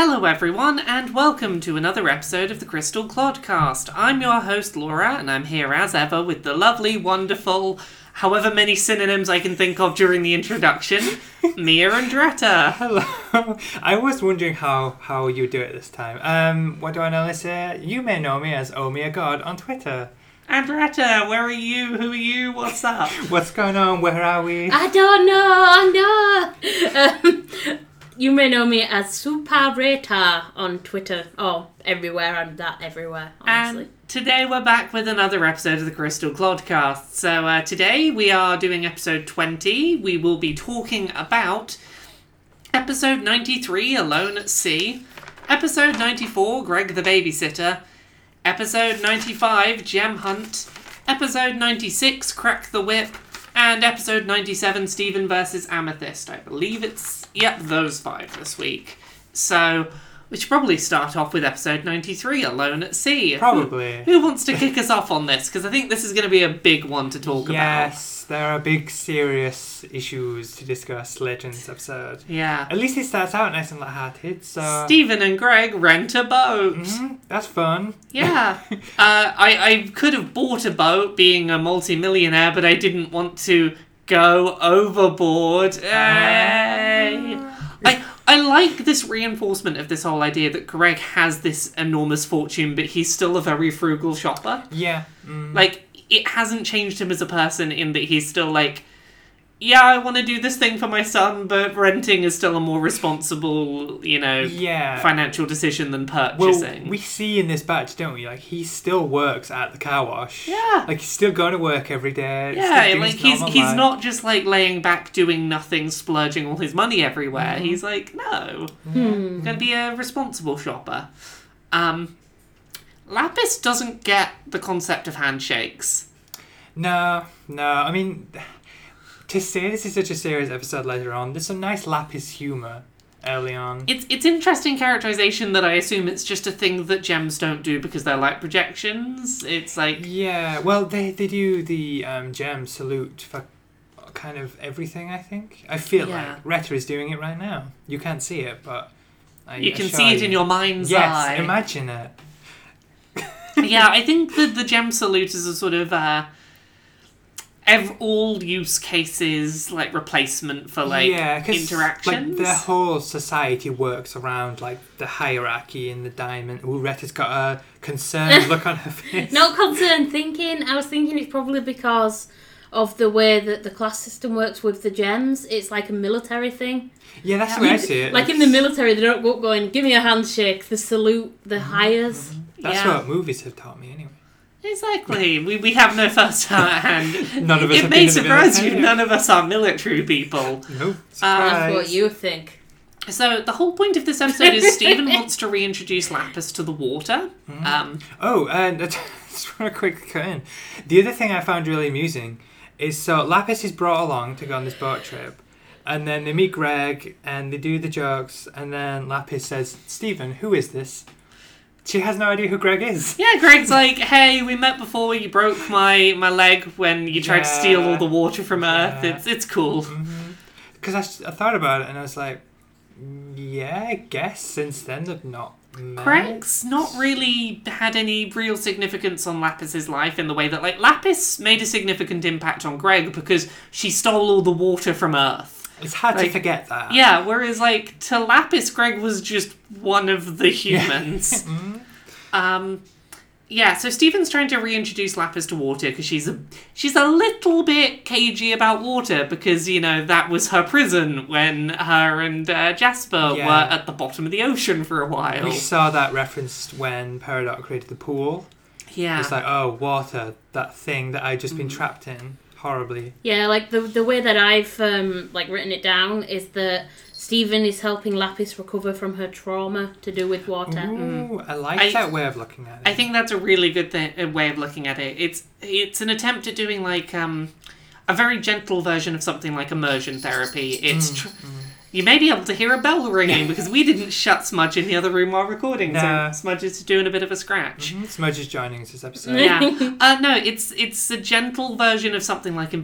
Hello everyone, and welcome to another episode of the Crystal Clodcast. I'm your host Laura, and I'm here as ever with the lovely, wonderful, however many synonyms I can think of during the introduction, Mia and Dretta. Hello. I was wondering how you do it this time. What do I know this here? You may know me as OhMiaGod on Twitter. Andretta, where are you? Who are you? What's up? What's going on? Where are we? I don't know, you may know me as Super Rata on Twitter. Oh, everywhere. I'm that everywhere, honestly. And today we're back with another episode of the Crystal Clodcast. So today we are doing episode 20. We will be talking about episode 93, Alone at Sea. Episode 94, Greg the Babysitter. Episode 95, Gem Hunt. Episode 96, Crack the Whip. And episode 97, Steven versus Amethyst. I believe it's, yep, those five this week. So, we should probably start off with episode 93, Alone at Sea. Probably. Who wants to kick us off on this? Because I think this is going to be a big one to talk about. Yes, there are big, serious issues to discuss. Legends absurd. Yeah. At least it starts out nice and light-hearted, so... Steven and Greg rent a boat. Mm-hmm. That's fun. Yeah. I could have bought a boat being a multi-millionaire, but I didn't want to go overboard. I like this reinforcement of this whole idea that Greg has this enormous fortune, but he's still a very frugal shopper. Yeah. Mm. Like, it hasn't changed him as a person in that he's still like, yeah, I want to do this thing for my son, but renting is still a more responsible, financial decision than purchasing. Well, we see in this batch, don't we? Like, he still works at the car wash. Yeah. Like, he's still going to work every day. Yeah, like, he's not just, like, laying back, doing nothing, splurging all his money everywhere. Mm. He's like, no. Mm. Gonna be a responsible shopper. Lapis doesn't get the concept of handshakes. No. I mean... to say this is such a serious episode later on, there's some nice Lapis humour early on. It's interesting characterisation that I assume it's just a thing that gems don't do because they're light projections. It's like... yeah, well, they do the gem salute for kind of everything, I think. I feel like Retta is doing it right now. You can't see it, but... you can see it in your mind's eye. Yes, imagine it. Yeah, I think the gem salute is a sort of... all use cases, like, replacement for, like, interactions. Like, their whole society works around, like, the hierarchy and the diamond. Ooh, Retta's got a concerned look on her face. Not concerned, thinking. I was thinking it's probably because of the way that the class system works with the gems. It's like a military thing. Yeah, that's the way I see it. Like, in the military, they don't go going, give me a handshake, the salute, the hires. Mm-hmm. That's what movies have taught me, anyway. Exactly. We have no first hand. None of us. It may surprise you. None of us are military people. No, surprise. That's what you think. So the whole point of this episode is Steven wants to reintroduce Lapis to the water. Mm. And I just want to quickly cut in. The other thing I found really amusing is so Lapis is brought along to go on this boat trip, and then they meet Greg and they do the jokes, and then Lapis says, "Steven, who is this?" She has no idea who Greg is. Yeah, Greg's like, hey, we met before, you broke my leg when you tried to steal all the water from Earth. It's cool. Because mm-hmm. I thought about it and I was like, yeah, I guess since then they've not met. Greg's not really had any real significance on Lapis's life in the way that, like, Lapis made a significant impact on Greg because she stole all the water from Earth. It's hard to forget that. Yeah, whereas, like, to Lapis, Greg was just one of the humans. So Steven's trying to reintroduce Lapis to water because she's a little bit cagey about water because, that was her prison when her and Jasper were at the bottom of the ocean for a while. We saw that referenced when Pearl created the pool. Yeah. It's like, oh, water, that thing that I'd just been trapped in. Horribly. Yeah, like the way that I've written it down is that Steven is helping Lapis recover from her trauma to do with water. Ooh, I like that way of looking at it. I think that's a really good way of looking at it. It's an attempt at doing like a very gentle version of something like immersion therapy. It's you may be able to hear a bell ringing because we didn't shut Smudge in the other room while recording. No. So Smudge is doing a bit of a scratch. Mm-hmm. Smudge is joining us this episode. Yeah. No, it's a gentle version of something like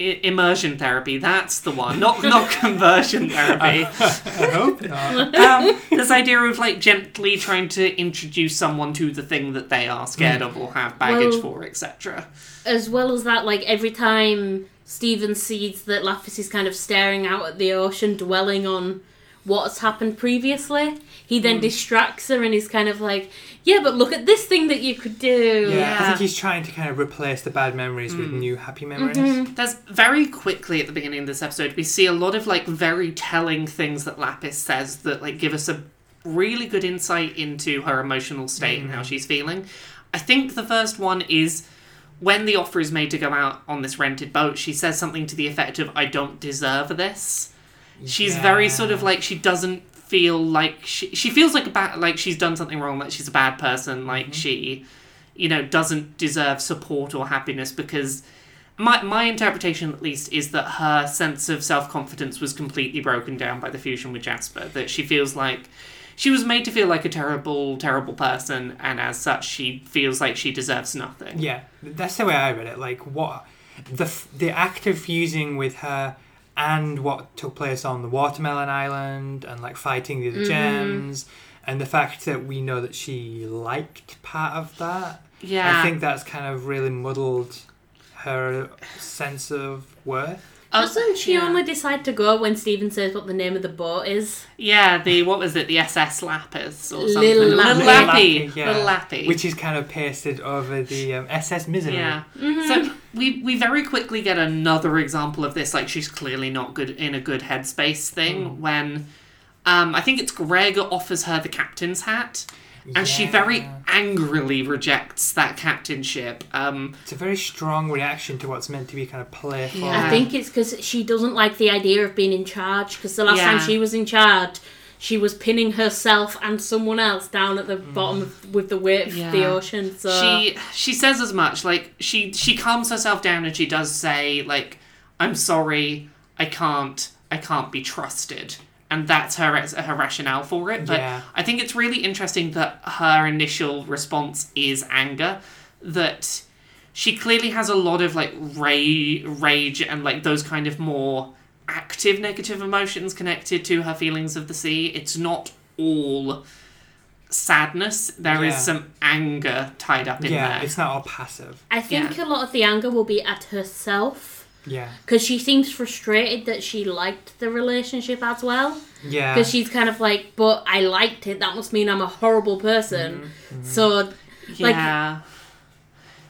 Immersion therapy, that's the one. Not conversion therapy. I hope not. This idea of like gently trying to introduce someone to the thing that they are scared of or have baggage for, etc. As well as that, like every time Steven sees that Lapis is kind of staring out at the ocean, dwelling on what's happened previously, he then distracts her and is kind of like, yeah, but look at this thing that you could do. Yeah, I think he's trying to kind of replace the bad memories with new happy memories. Mm-hmm. There's very quickly at the beginning of this episode, we see a lot of like very telling things that Lapis says that like give us a really good insight into her emotional state and how she's feeling. I think the first one is when the offer is made to go out on this rented boat, she says something to the effect of, I don't deserve this. She's very sort of like, she doesn't feel like she feels like she's done something wrong, like she's a bad person, like she, you know, doesn't deserve support or happiness, because my interpretation at least is that her sense of self-confidence was completely broken down by the fusion with Jasper, that she feels like she was made to feel like a terrible person, and as such she feels like she deserves nothing. Yeah, that's the way I read it. Like what the act of fusing with her and what took place on the Watermelon Island and, like, fighting the other gems, and the fact that we know that she liked part of that. Yeah. I think that's kind of really muddled her sense of worth. Doesn't she only decide to go when Steven says what the name of the boat is? Yeah, the SS Lapis or something. Little Lappy. Which is kind of pasted over the SS Misery. Yeah. Mm-hmm. So we very quickly get another example of this, like she's clearly not good in a good headspace thing, when I think it's Greg offers her the captain's hat. And she very angrily rejects that captainship. It's a very strong reaction to what's meant to be kind of playful. Yeah. I think it's because she doesn't like the idea of being in charge, because the last time she was in charge, she was pinning herself and someone else down at the bottom with the weight of the ocean. So She says as much. Like, she calms herself down and she does say, like, I'm sorry, I can't be trusted. And that's her rationale for it. But I think it's really interesting that her initial response is anger. That she clearly has a lot of, like, rage and, like, those kind of more active negative emotions connected to her feelings of the sea. It's not all sadness. There is some anger tied up in there. Yeah, it's not all passive. I think a lot of the anger will be at herself. Yeah. Because she seems frustrated that she liked the relationship as well. Yeah. Because she's kind of like, but I liked it, that must mean I'm a horrible person. Mm-hmm. So, like...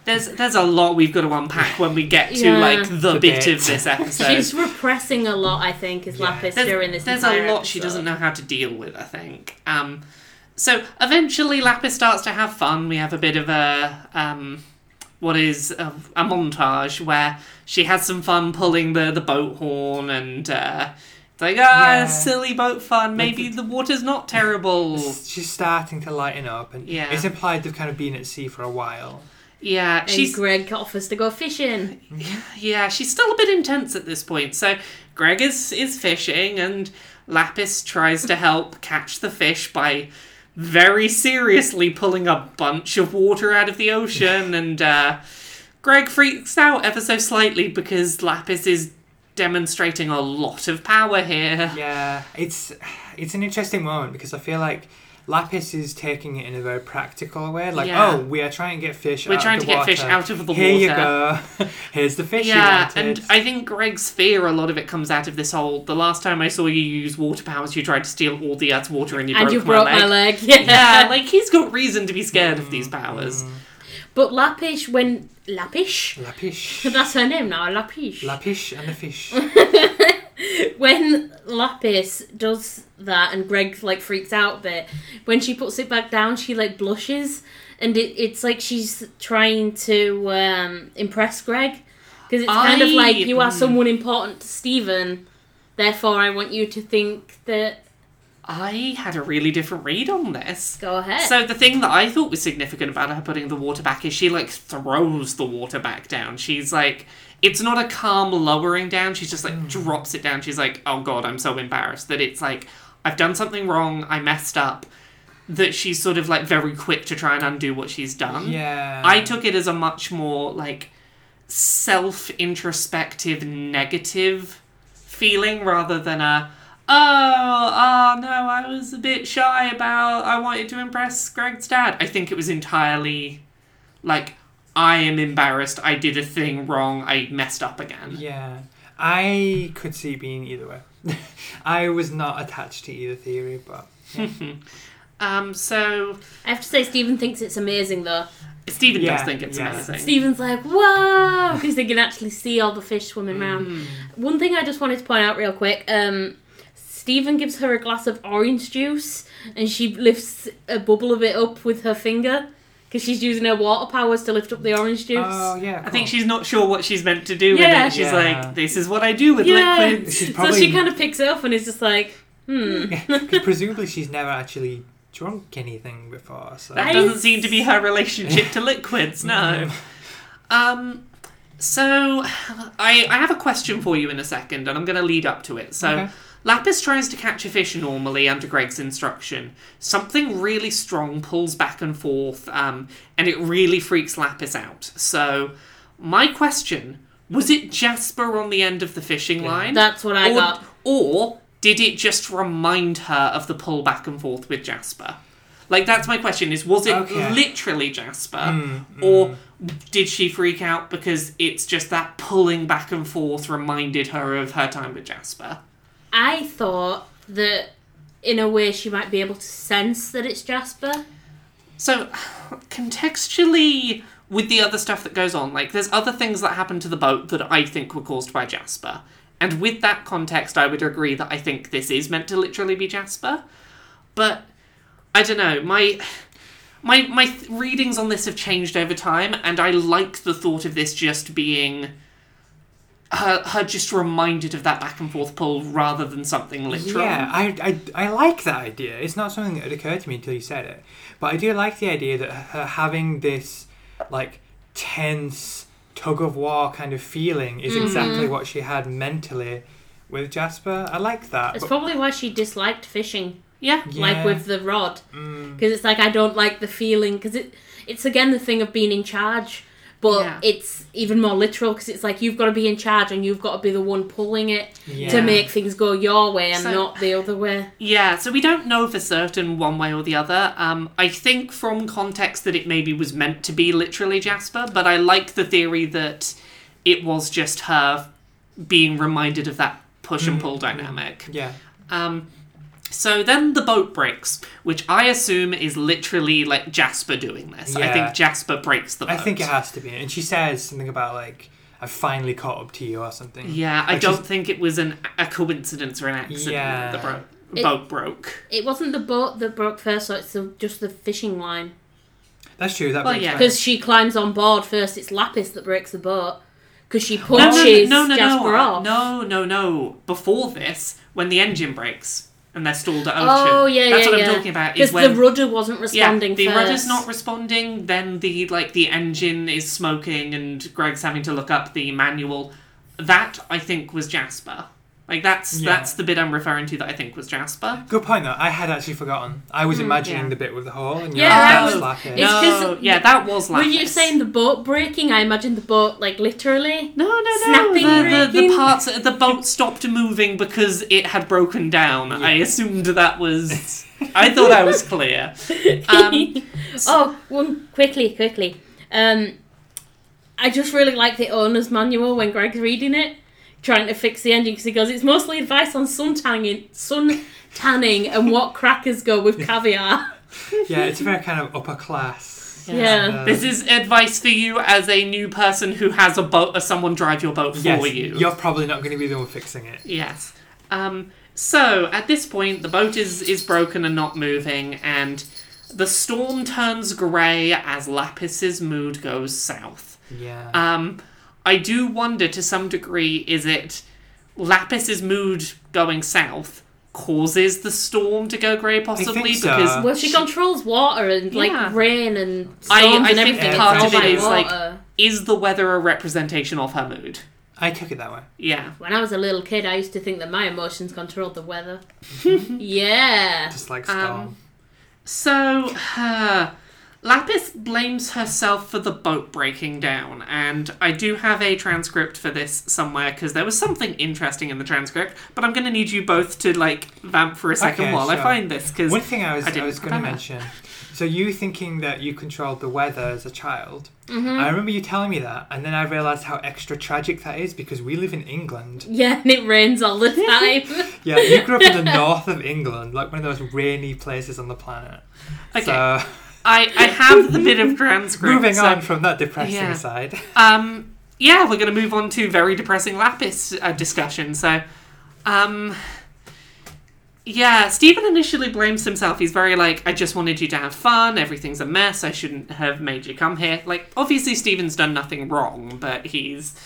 There's a lot we've got to unpack when we get to, like, the bit of this episode. She's repressing a lot, I think, is Lapis during this entire episode. There's a lot she doesn't know how to deal with, I think. So, eventually Lapis starts to have fun. We have a bit of a... what is a montage where she has some fun pulling the boat horn and it's like, silly boat fun, maybe like the water's not terrible. She's starting to lighten up and it's implied they've kind of been at sea for a while. Yeah. And Greg offers to go fishing. Yeah, she's still a bit intense at this point. So Greg is fishing and Lapis tries to help catch the fish by... very seriously pulling a bunch of water out of the ocean, and Greg freaks out ever so slightly because Lapis is demonstrating a lot of power here. Yeah, it's an interesting moment because I feel like Lapis is taking it in a very practical way. Like, we are trying to get fish out of the water. We're trying to get fish out of the water. Here you go. Here's the fish you wanted. And I think Greg's fear, a lot of it comes out of this whole, the last time I saw you use water powers, you tried to steal all the Earth's water and you broke my leg. Yeah, like he's got reason to be scared of these powers. But Lapis, when... Lapis. That's her name now, Lapis. Lapis and the fish. When Lapis does that and Greg, like, freaks out a bit, when she puts it back down, she, like, blushes. And it's like she's trying to impress Greg. Because it's kind of like, you are someone important to Steven, therefore I want you to think that... I had a really different read on this. Go ahead. So the thing that I thought was significant about her putting the water back is she, like, throws the water back down. She's like... It's not a calm lowering down. She's just, like, drops it down. She's like, oh, God, I'm so embarrassed. That it's like, I've done something wrong. I messed up. That she's sort of, like, very quick to try and undo what she's done. Yeah. I took it as a much more, like, self-introspective, negative feeling rather than a, no, I was a bit shy about, I wanted to impress Greg's dad. I think it was entirely, like, I am embarrassed, I did a thing wrong, I messed up again. Yeah, I could see being either way. I was not attached to either theory, but... Yeah. So... I have to say, Steven thinks it's amazing, though. Steven does think it's amazing. Steven's like, whoa! Because they can actually see all the fish swimming around. One thing I just wanted to point out real quick, Steven gives her a glass of orange juice, and she lifts a bubble of it up with her finger, because she's using her water powers to lift up the orange juice. Oh, yeah. I think she's not sure what she's meant to do with it. She's like, this is what I do with liquids. Probably... So she kind of picks it up and is just like, Because presumably she's never actually drunk anything before. So. That doesn't seem to be her relationship to liquids, no. So I have a question for you in a second, and I'm going to lead up to it. So Lapis tries to catch a fish normally under Greg's instruction. Something really strong pulls back and forth, and it really freaks Lapis out. So my question, was it Jasper on the end of the fishing line? That's what I got. Or... did it just remind her of the pull back and forth with Jasper? Like, that's my question, is was it literally Jasper? Or did she freak out because it's just that pulling back and forth reminded her of her time with Jasper? I thought that, in a way, she might be able to sense that it's Jasper. So, contextually, with the other stuff that goes on, like, there's other things that happened to the boat that I think were caused by Jasper. And with that context, I would agree that I think this is meant to literally be Jasper. But, I don't know, my readings on this have changed over time, and I like the thought of this just being her just reminded of that back and forth pull rather than something literal. Yeah, I like that idea. It's not something that had occurred to me until you said it. But I do like the idea that her having this, like, tense... tug-of-war kind of feeling is exactly what she had mentally with Jasper. I like that. It's probably why she disliked fishing. Yeah. Like with the rod. Because it's like, I don't like the feeling. Because it's again the thing of being in charge. But it's even more literal because it's like, you've got to be in charge and you've got to be the one pulling it to make things go your way and not the other way. Yeah, so we don't know for certain one way or the other. I think from context that it maybe was meant to be literally Jasper, but I like the theory that it was just her being reminded of that push and pull dynamic. Yeah. So then the boat breaks, which I assume is literally, like, Jasper doing this. Yeah. I think Jasper breaks the boat. I think it has to be. And she says something about, like, I finally caught up to you or something. Yeah, like I don't think it was a coincidence or an accident that the boat broke. It wasn't the boat that broke first, so it's just the fishing line. That's true. That makes sense. Because she climbs on board first. It's Lapis that breaks the boat. Because she punches Jasper off. No. Before this, when the engine breaks... and they're stalled at ocean. That's what I'm talking about. Because the rudder wasn't responding first. The rudder's not responding, then the engine is smoking and Greg's having to look up the manual. That, I think, was Jasper. Like, that's the bit I'm referring to that I think was Jasper. Good point, though. I had actually forgotten. I was imagining the bit with the hole. And that was Lapis. When you were saying the boat breaking, I imagined the boat, like, literally. No. Snapping, the parts, the boat stopped moving because it had broken down. Yeah. I assumed that was... I thought I was clear. Quickly. I just really like the owner's manual when Greg's reading it. Trying to fix the engine because he goes, it's mostly advice on sun tanning, and what crackers go with caviar. Yeah, it's a very kind of upper class. Yeah. This is advice for you as a new person who has a boat, or someone drive your boat for you. You're probably not going to be the one fixing it. Yes. So at this point, the boat is broken and not moving, and the storm turns grey as Lapis's mood goes south. Yeah. I do wonder, to some degree, is it Lapis's mood going south causes the storm to go grey, possibly? I think so. Because she controls water and rain and storms and everything. I think part of it is is the weather a representation of her mood? I took it that way. Yeah. When I was a little kid, I used to think that my emotions controlled the weather. Just like storm. So... Lapis blames herself for the boat breaking down, and I do have a transcript for this somewhere, because there was something interesting in the transcript, but I'm going to need you both to, vamp for a second while I find this, because one thing I was going to mention, so you thinking that you controlled the weather as a child, mm-hmm. I remember you telling me that, and then I realised how extra tragic that is, because we live in England. Yeah, and it rains all the time. Yeah, you grew up in the north of England, one of those rainy places on the planet. Okay. So... I have the bit of transcript. Moving on from that depressing side. We're going to move on to very depressing Lapis discussion. So, Steven initially blames himself. He's very I just wanted you to have fun. Everything's a mess. I shouldn't have made you come here. Obviously Steven's done nothing wrong, but he's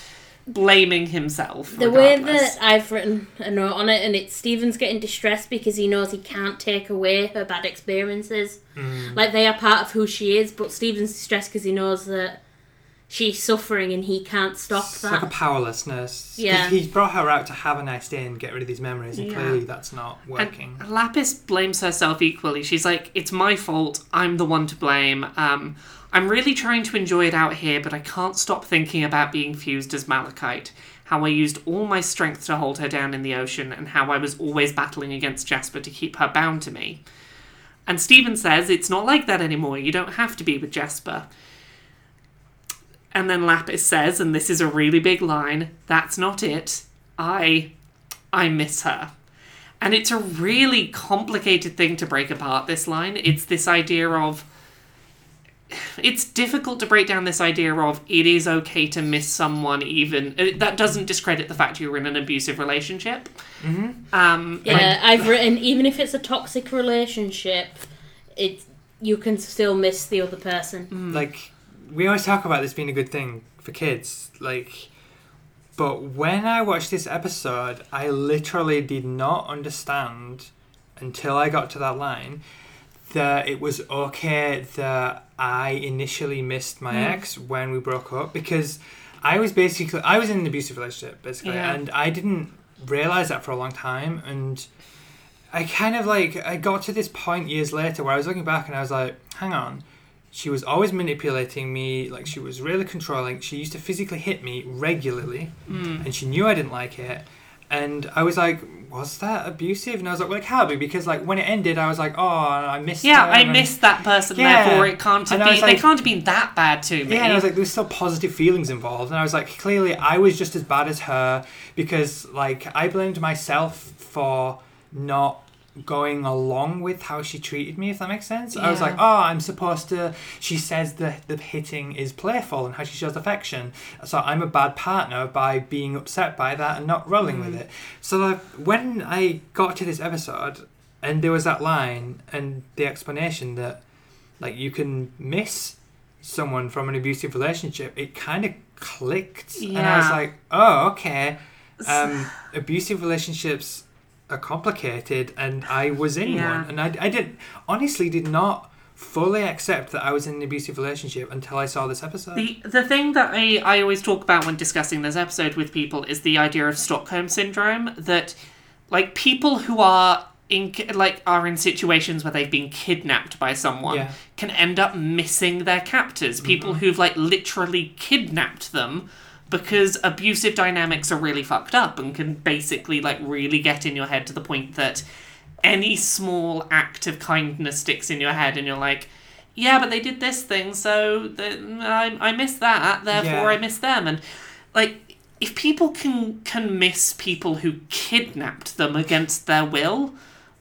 blaming himself. The way that I've written a note on it, and it's Steven's getting distressed because he knows he can't take away her bad experiences. Mm. They are part of who she is, but Steven's distressed because he knows that she's suffering and he can't stop that. It's like a powerlessness. Yeah. He's brought her out to have a nice day and get rid of these memories, and clearly that's not working. And Lapis blames herself equally. She's it's my fault. I'm the one to blame. I'm really trying to enjoy it out here, but I can't stop thinking about being fused as Malachite, how I used all my strength to hold her down in the ocean, and how I was always battling against Jasper to keep her bound to me. And Steven says, it's not like that anymore, you don't have to be with Jasper. And then Lapis says, and this is a really big line, that's not it, I miss her. And it's a really complicated thing to break apart, this line. It's this idea of, it's difficult to break down this idea of it is okay to miss someone, even that doesn't discredit the fact you were in an abusive relationship. Mm-hmm. I've written, even if it's a toxic relationship, you can still miss the other person. Mm. We always talk about this being a good thing for kids, but when I watched this episode, I literally did not understand until I got to that line that it was okay that I initially missed my ex when we broke up, because I was in an abusive relationship and I didn't realise that for a long time, and I I got to this point years later where I was looking back and I was like, hang on, she was always manipulating me, she was really controlling, she used to physically hit me regularly and she knew I didn't like it. And I was like, was that abusive? And I was like, well, it can't be, because when it ended, I was like, oh, I missed her. I missed that person, therefore it can't have been, they can't have been that bad to me. Yeah, and I was like, there's still positive feelings involved. And I was like, clearly I was just as bad as her, because I blamed myself for not going along with how she treated me, if that makes sense. Yeah. I was like, I'm supposed to, she says that the hitting is playful and how she shows affection, so I'm a bad partner by being upset by that and not rolling with it. So when I got to this episode and there was that line and the explanation that you can miss someone from an abusive relationship, it kind of clicked. Yeah. And I was like, oh, okay, abusive relationships are complicated, and I was in one, and I did not fully accept that I was in an abusive relationship until I saw this episode. The thing that I always talk about when discussing this episode with people is the idea of Stockholm syndrome, that people who are in situations where they've been kidnapped by someone can end up missing their captors, people who've literally kidnapped them, because abusive dynamics are really fucked up and can basically really get in your head to the point that any small act of kindness sticks in your head and you're like, yeah, but they did this thing, so I miss that, therefore I miss them. And if people can miss people who kidnapped them against their will,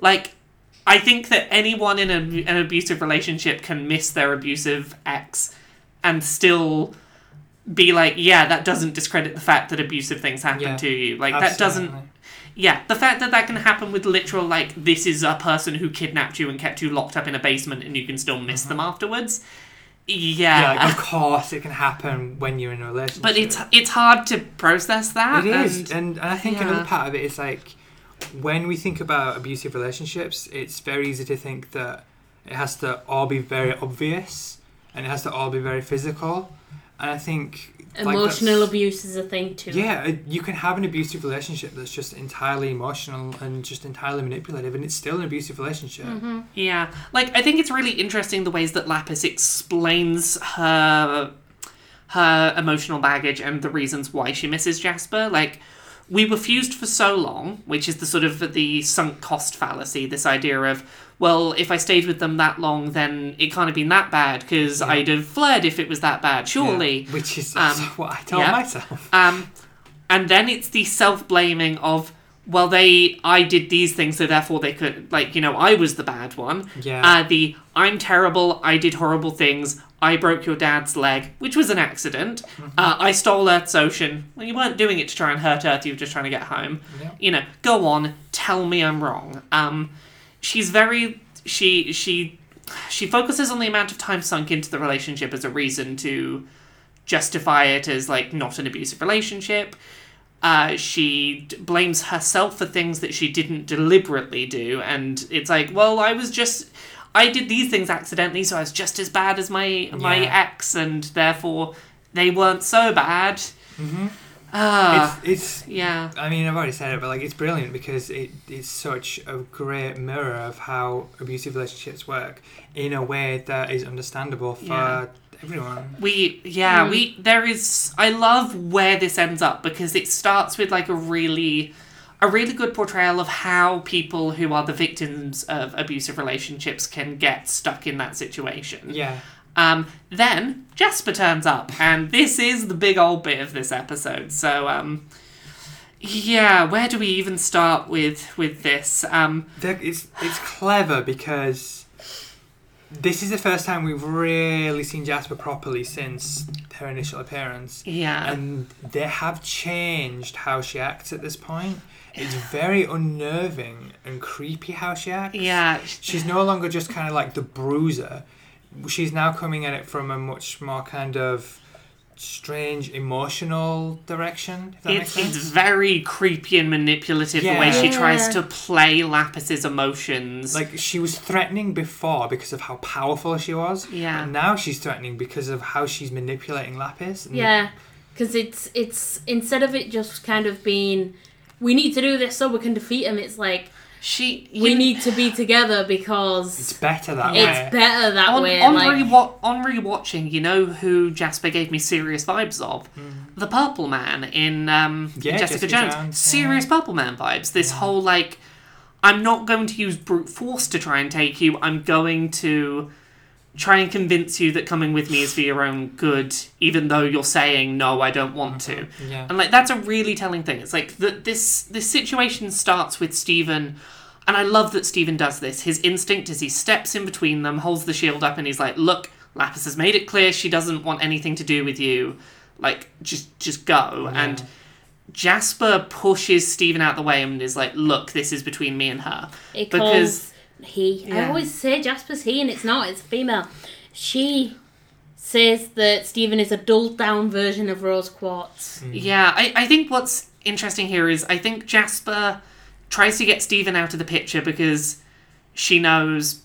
I think that anyone in an abusive relationship can miss their abusive ex and still be that doesn't discredit the fact that abusive things happen to you. That doesn't... Yeah, the fact that can happen with literal, this is a person who kidnapped you and kept you locked up in a basement and you can still miss them afterwards. Yeah. Yeah, of course it can happen when you're in a relationship. But it's hard to process that. It is, and I think another part of it is, when we think about abusive relationships, it's very easy to think that it has to all be very obvious and it has to all be very physical. And I think emotional abuse is a thing too. Yeah, you can have an abusive relationship that's just entirely emotional and just entirely manipulative, and it's still an abusive relationship. Mm-hmm. Yeah. Like, I think it's really interesting the ways that Lapis explains her emotional baggage and the reasons why she misses Jasper. Like, we were fused for so long, which is the sort of the sunk cost fallacy, this idea of, well, if I stayed with them that long, then it can't have been that bad, because I'd have fled if it was that bad, surely. Yeah. Which is what I tell myself. And then it's the self-blaming of, well, I did these things, so therefore they could, like, you know, I was the bad one. Yeah. I'm terrible, I did horrible things, I broke your dad's leg, which was an accident. Mm-hmm. I stole Earth's ocean. Well, you weren't doing it to try and hurt Earth, you were just trying to get home. Yeah. You know, go on, tell me I'm wrong. She focuses on the amount of time sunk into the relationship as a reason to justify it as, like, not an abusive relationship. She blames herself for things that she didn't deliberately do, and it's like, well, I did these things accidentally, so I was just as bad as my ex, and therefore they weren't so bad. Mm-hmm. I mean, I've already said it, but like, it's brilliant because it is such a great mirror of how abusive relationships work in a way that is understandable for everyone. I love where this ends up, because it starts with like a really good portrayal of how people who are the victims of abusive relationships can get stuck in that situation. Yeah. Then Jasper turns up, and this is the big old bit of this episode. So, where do we even start with this? It's clever because this is the first time we've really seen Jasper properly since her initial appearance. Yeah. And they have changed how she acts at this point. It's very unnerving and creepy how she acts. Yeah. She's no longer just kind of like the bruiser. She's now coming at it from a much more kind of strange emotional direction. If that makes sense. It's very creepy and manipulative the way she tries to play Lapis's emotions. Like, she was threatening before because of how powerful she was. Yeah. And now she's threatening because of how she's manipulating Lapis. Yeah. Because it's instead of it just kind of being, we need to do this so we can defeat him, it's like, we need to be together because it's better that way. It's better that way. On rewatching, you know who Jasper gave me serious vibes of? The Purple Man in Jessica Jones. Serious Purple Man vibes. This whole, like, I'm not going to use brute force to try and take you. I'm going to try and convince you that coming with me is for your own good, even though you're saying, no, I don't want to. Yeah. And, like, that's a really telling thing. It's like this situation starts with Steven, and I love that Steven does this. His instinct is he steps in between them, holds the shield up, and he's like, look, Lapis has made it clear she doesn't want anything to do with you. Like, just go. Yeah. And Jasper pushes Steven out the way and is like, look, this is between me and her. I always say Jasper's he, and it's not, it's female. She says that Steven is a dulled down version of Rose Quartz. Mm. Yeah, I think what's interesting here is I think Jasper tries to get Steven out of the picture because she knows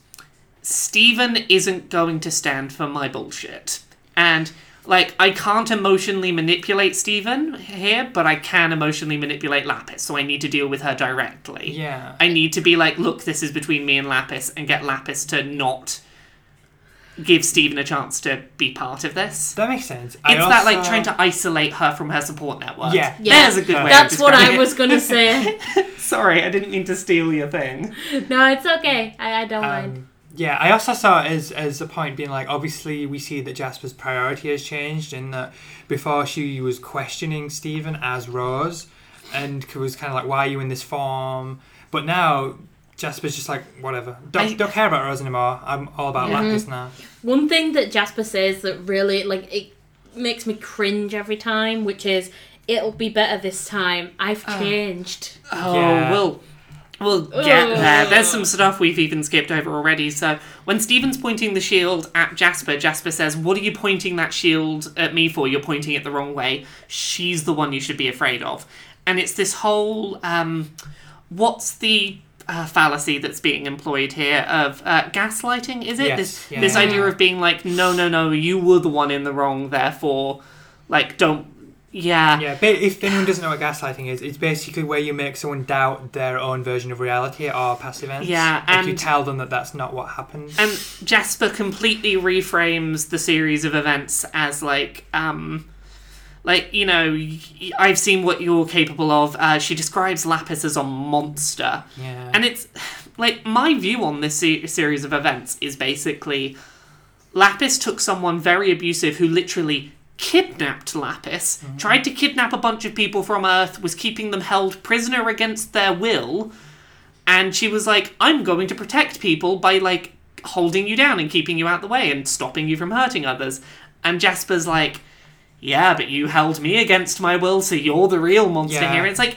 Steven isn't going to stand for my bullshit. And, like, I can't emotionally manipulate Steven here, but I can emotionally manipulate Lapis, so I need to deal with her directly. Yeah. I need to be like, look, this is between me and Lapis, and get Lapis to not give Steven a chance to be part of this. That makes sense. That, like, trying to isolate her from her support network. Yeah. There's a good way of describing it. That's what I was going to say. Sorry, I didn't mean to steal your thing. No, it's okay. I don't mind. Yeah, I also saw it as a point being like, obviously we see that Jasper's priority has changed, and that before she was questioning Steven as Rose and was kind of like, why are you in this form? But now Jasper's just like, whatever. Don't care about Rose anymore. I'm all about Lapis now. One thing that Jasper says that really, like, it makes me cringe every time, which is, it'll be better this time. I've changed. We'll get there. There's some stuff we've even skipped over already. So when Steven's pointing the shield at Jasper, Jasper says, what are you pointing that shield at me for? You're pointing it the wrong way. She's the one you should be afraid of. And it's this whole, what's the fallacy that's being employed here of gaslighting, is it? Yes. This idea of being like, no, you were the one in the wrong, therefore, like, don't. Yeah. Yeah, but if anyone doesn't know what gaslighting is, it's basically where you make someone doubt their own version of reality or past events. Yeah, and... like you tell them that that's not what happened. And Jasper completely reframes the series of events as, like, you know, I've seen what you're capable of. She describes Lapis as a monster. Yeah. And it's, like, my view on this series of events is basically Lapis took someone very abusive who literally... kidnapped Lapis, tried to kidnap a bunch of people from Earth, was keeping them held prisoner against their will, and she was like, I'm going to protect people by, like, holding you down and keeping you out the way and stopping you from hurting others. And Jasper's like, yeah, but you held me against my will, so you're the real monster here. And it's like,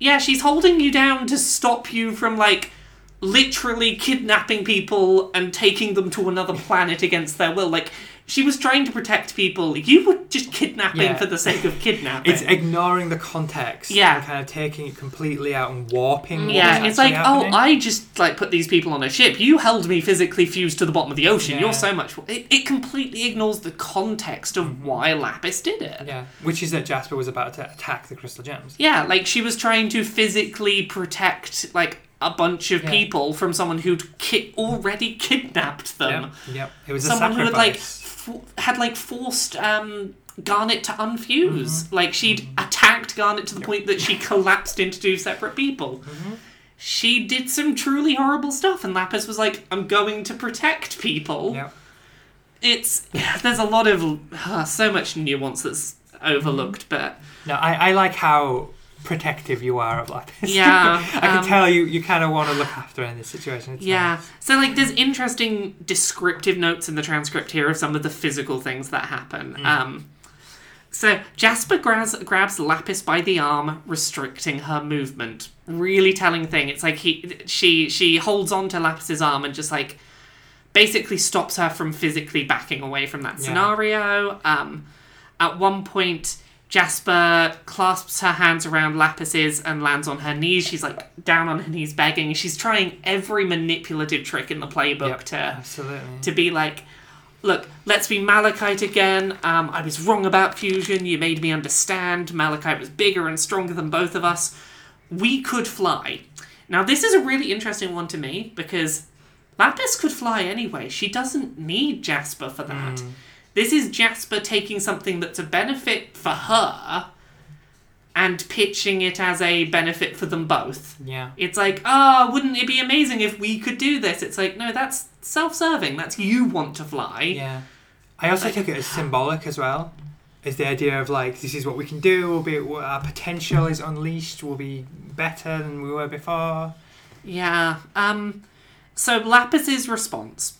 yeah, she's holding you down to stop you from, like, literally kidnapping people and taking them to another planet against their will. Like, she was trying to protect people. You were just kidnapping for the sake of kidnapping. It's ignoring the context. Yeah. And kind of taking it completely out and warping. Yeah, it's like, happening. Oh, I just, like, put these people on a ship. You held me physically fused to the bottom of the ocean. Yeah. You're so much... It completely ignores the context of why Lapis did it. Yeah, which is that Jasper was about to attack the crystal gems. Yeah, like, she was trying to physically protect, like... a bunch of people from someone who'd already kidnapped them. Yep. It was someone who had forced Garnet to unfuse. Like, she'd attacked Garnet to the point that she collapsed into two separate people. She did some truly horrible stuff, and Lapis was like, I'm going to protect people. Yep. There's a lot of... so much nuance that's overlooked, but... No, I like how... protective you are of Lapis. Yeah. I can tell you kind of want to look after her in this situation. It's nice. So, like, there's interesting descriptive notes in the transcript here of some of the physical things that happen. So Jasper grabs Lapis by the arm, restricting her movement. Really telling thing. It's like she holds on to Lapis's arm and just, like, basically stops her from physically backing away from that scenario. At one point, Jasper clasps her hands around Lapis's and lands on her knees. She's, like, down on her knees begging. She's trying every manipulative trick in the playbook to be like, look, let's be Malachite again. I was wrong about fusion. You made me understand. Malachite was bigger and stronger than both of us. We could fly. Now, this is a really interesting one to me because Lapis could fly anyway. She doesn't need Jasper for that. This is Jasper taking something that's a benefit for her and pitching it as a benefit for them both. Yeah. It's like, oh, wouldn't it be amazing if we could do this? It's like, no, that's self-serving. That's you want to fly. Yeah. I also took it as symbolic as well. As the idea of, like, this is what we can do. We'll be, our potential is unleashed. We'll be better than we were before. Yeah. So Lapis's response.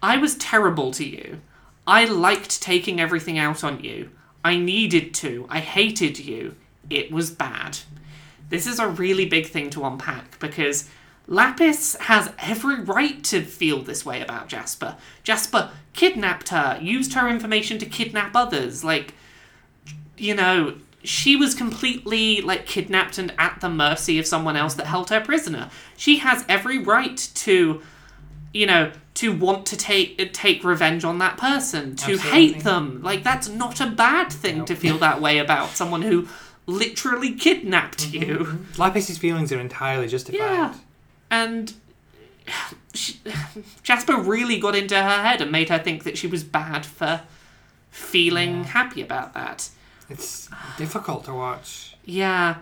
I was terrible to you. I liked taking everything out on you. I needed to. I hated you. It was bad. This is a really big thing to unpack because Lapis has every right to feel this way about Jasper. Jasper kidnapped her, used her information to kidnap others. Like, you know, she was completely, like, kidnapped and at the mercy of someone else that held her prisoner. She has every right to, you know... to want to take revenge on that person, to hate them. Like, that's not a bad thing to feel that way about someone who literally kidnapped you. Lapis's feelings are entirely justified. Yeah. And Jasper really got into her head and made her think that she was bad for feeling happy about that. It's difficult to watch. Yeah.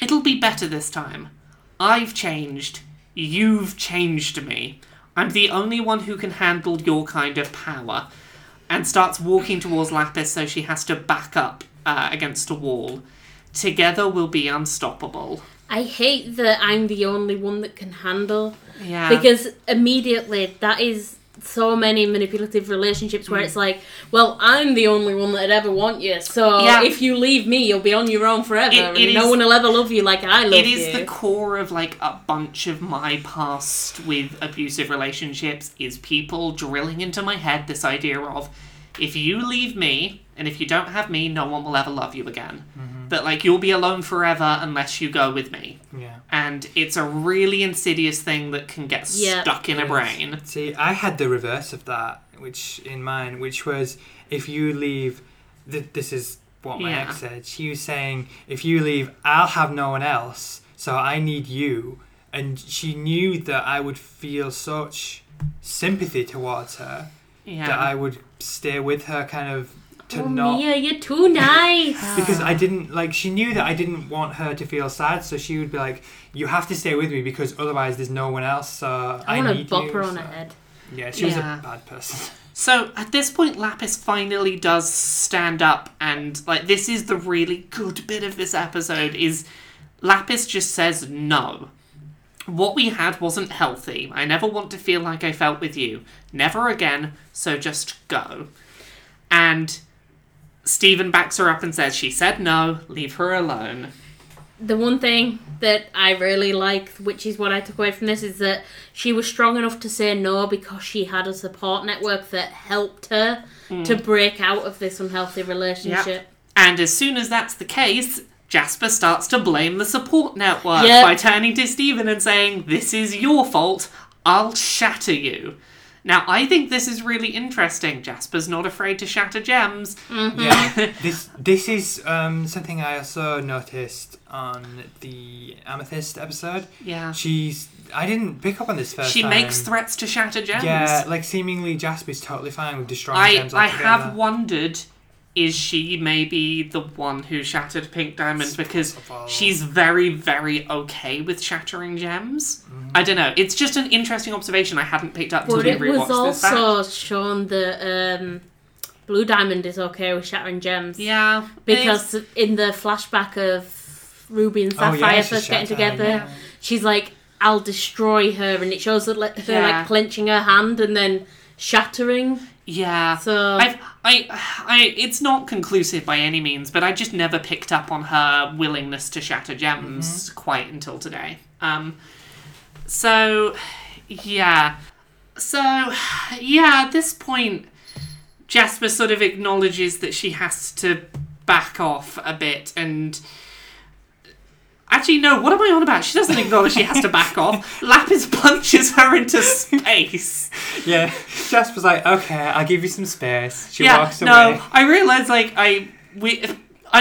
It'll be better this time. I've changed. You've changed me. I'm the only one who can handle your kind of power. And starts walking towards Lapis, so she has to back up against a wall. Together we'll be unstoppable. I hate that I'm the only one that can handle. Yeah. Because immediately that is so many manipulative relationships where it's like, well, I'm the only one that'd ever want you, so if you leave me, you'll be on your own forever, and no one will ever love you like I love you. It is the core of, like, a bunch of my past with abusive relationships is people drilling into my head this idea of, if you leave me, and if you don't have me, no one will ever love you again. That, like, you'll be alone forever unless you go with me. Yeah. And it's a really insidious thing that can get stuck in a brain. See, I had the reverse of that, which was if you leave... This is what my ex said. She was saying, if you leave, I'll have no one else, so I need you. And she knew that I would feel such sympathy towards her that I would stay with her kind of... Mia, you're too nice. Because I didn't she knew that I didn't want her to feel sad, so she would be like, you have to stay with me because otherwise there's no one else, so I need you. I want to bop her on her head. Yeah, she was a bad person. So at this point, Lapis finally does stand up, and this is the really good bit of this episode, is Lapis just says no. What we had wasn't healthy. I never want to feel like I felt with you. Never again, so just go. And Steven backs her up and says, she said no, leave her alone. The one thing that I really like, which is what I took away from this, is that she was strong enough to say no because she had a support network that helped her to break out of this unhealthy relationship. Yep. And as soon as that's the case, Jasper starts to blame the support network by turning to Steven and saying, this is your fault, I'll shatter you. Now, I think this is really interesting. Jasper's not afraid to shatter gems. Mm-hmm. Yeah, this is something I also noticed on the Amethyst episode. Yeah. I didn't pick up on this first time. She makes threats to shatter gems. Yeah, seemingly Jasper's totally fine with destroying gems. I have wondered, is she maybe the one who shattered Pink Diamond? It's because possible. She's very, very okay with shattering gems. Mm-hmm. I don't know. It's just an interesting observation I hadn't picked up until we rewatched this. But it was also shown that Blue Diamond is okay with shattering gems. Yeah. Because in the flashback of Ruby and Sapphire first getting together, she's like, I'll destroy her. And it shows that her clenching her hand and then shattering. Yeah, so it's not conclusive by any means, but I just never picked up on her willingness to shatter gems quite until today. At this point, Jasper sort of acknowledges that she has to back off a bit and... Actually, no, what am I on about? She doesn't acknowledge she has to back off. Lapis punches her into space. Yeah, Jasper's like, okay, I'll give you some space. She walks away. No, I realised, I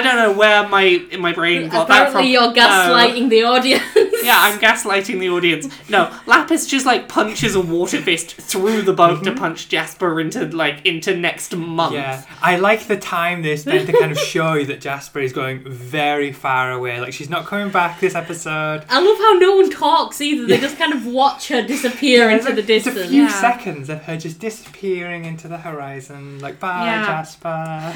don't know where my brain got that from. Apparently you're gaslighting the audience. Yeah, I'm gaslighting the audience. No, Lapis just, punches a water fist through the boat to punch Jasper into next month. Yeah, I like the time this then to kind of show you that Jasper is going very far away. She's not coming back this episode. I love how no one talks either. They just kind of watch her disappear into the distance. It's a few seconds of her just disappearing into the horizon. Bye, Jasper.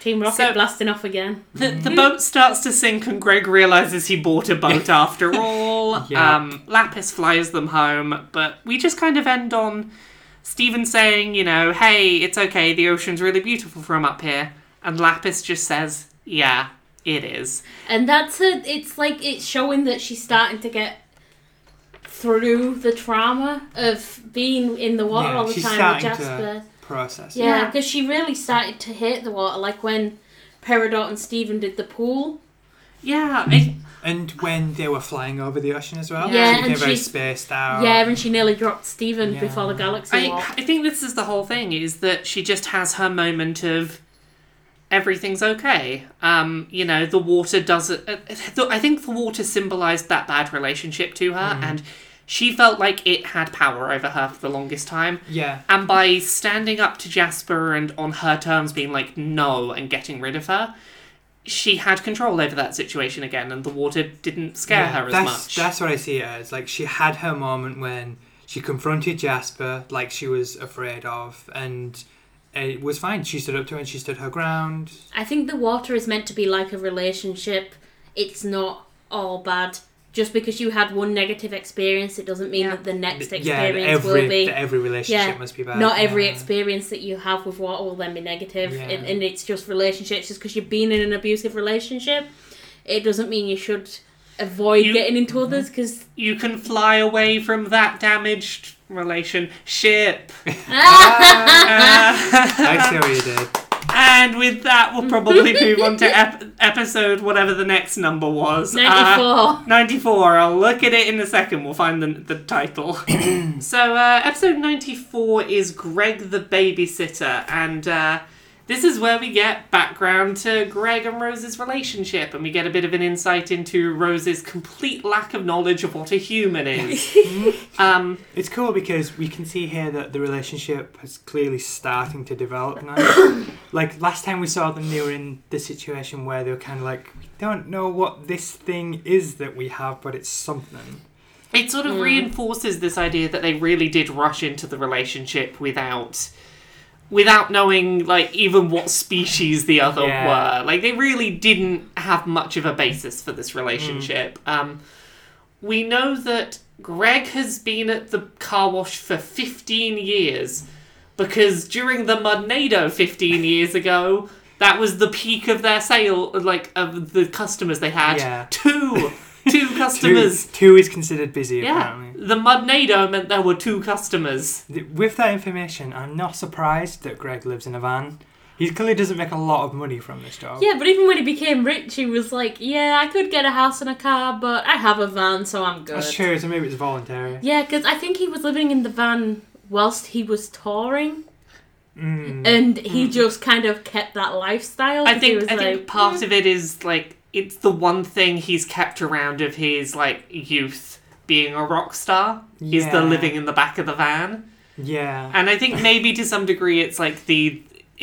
Team Rocket blasting off again. The boat starts to sink and Greg realises he bought a boat after all. Yeah. Lapis flies them home, but we just kind of end on Steven saying, hey, it's okay, the ocean's really beautiful from up here. And Lapis just says, yeah, it is. And that's it's showing that she's starting to get through the trauma of being in the water all the time with Jasper. Process. Yeah, because she really started to hate the water, when Peridot and Steven did the pool. Yeah. And when they were flying over the ocean as well. Yeah, and she very spaced out. Yeah, and she nearly dropped Steven before the galaxy walk. I think this is the whole thing, is that she just has her moment of everything's okay. The water doesn't... I think the water symbolised that bad relationship to her, and... she felt like it had power over her for the longest time. Yeah. And by standing up to Jasper and on her terms being no, and getting rid of her, she had control over that situation again, and the water didn't scare her as much. That's what I see it as. She had her moment when she confronted Jasper she was afraid of, and it was fine. She stood up to him and she stood her ground. I think the water is meant to be like a relationship. It's not all bad. Just because you had one negative experience, it doesn't mean that the next experience will be... Yeah, every relationship must be bad. Not every experience that you have with water will then be negative. Yeah. And it's just relationships. Just because you've been in an abusive relationship, it doesn't mean you should avoid getting into others, because... You can fly away from that damaged relationship. I see what you did. And with that, we'll probably move on to episode whatever the next number was. 94. 94. I'll look at it in a second. We'll find the title. So, episode 94 is Greg the Babysitter. And this is where we get background to Greg and Rose's relationship. And we get a bit of an insight into Rose's complete lack of knowledge of what a human is. It's cool because we can see here that the relationship is clearly starting to develop now. Like, last time we saw them, they were in the situation where they were kind of like, we don't know what this thing is that we have, but it's something. It sort of reinforces this idea that they really did rush into the relationship without knowing, like, even what species the other were. Like, they really didn't have much of a basis for this relationship. We know that Greg has been at the car wash for 15 years, because during the Mudnado 15 years ago, that was the peak of their sale, like, of the customers they had. Yeah. Two customers. Two is considered busy, apparently. The Mudnado meant there were two customers. With that information, I'm not surprised that Greg lives in a van. He clearly doesn't make a lot of money from this job. Yeah, but even when he became rich, he was like, yeah, I could get a house and a car, but I have a van, so I'm good. That's true, so maybe it's voluntary. Yeah, because I think he was living in the van whilst he was touring. And he just kind of kept that lifestyle. I think part of it is, like, it's the one thing he's kept around of his, like, youth being a rock star. Yeah. Is the living in the back of the van. Yeah. And I think maybe to some degree it's like if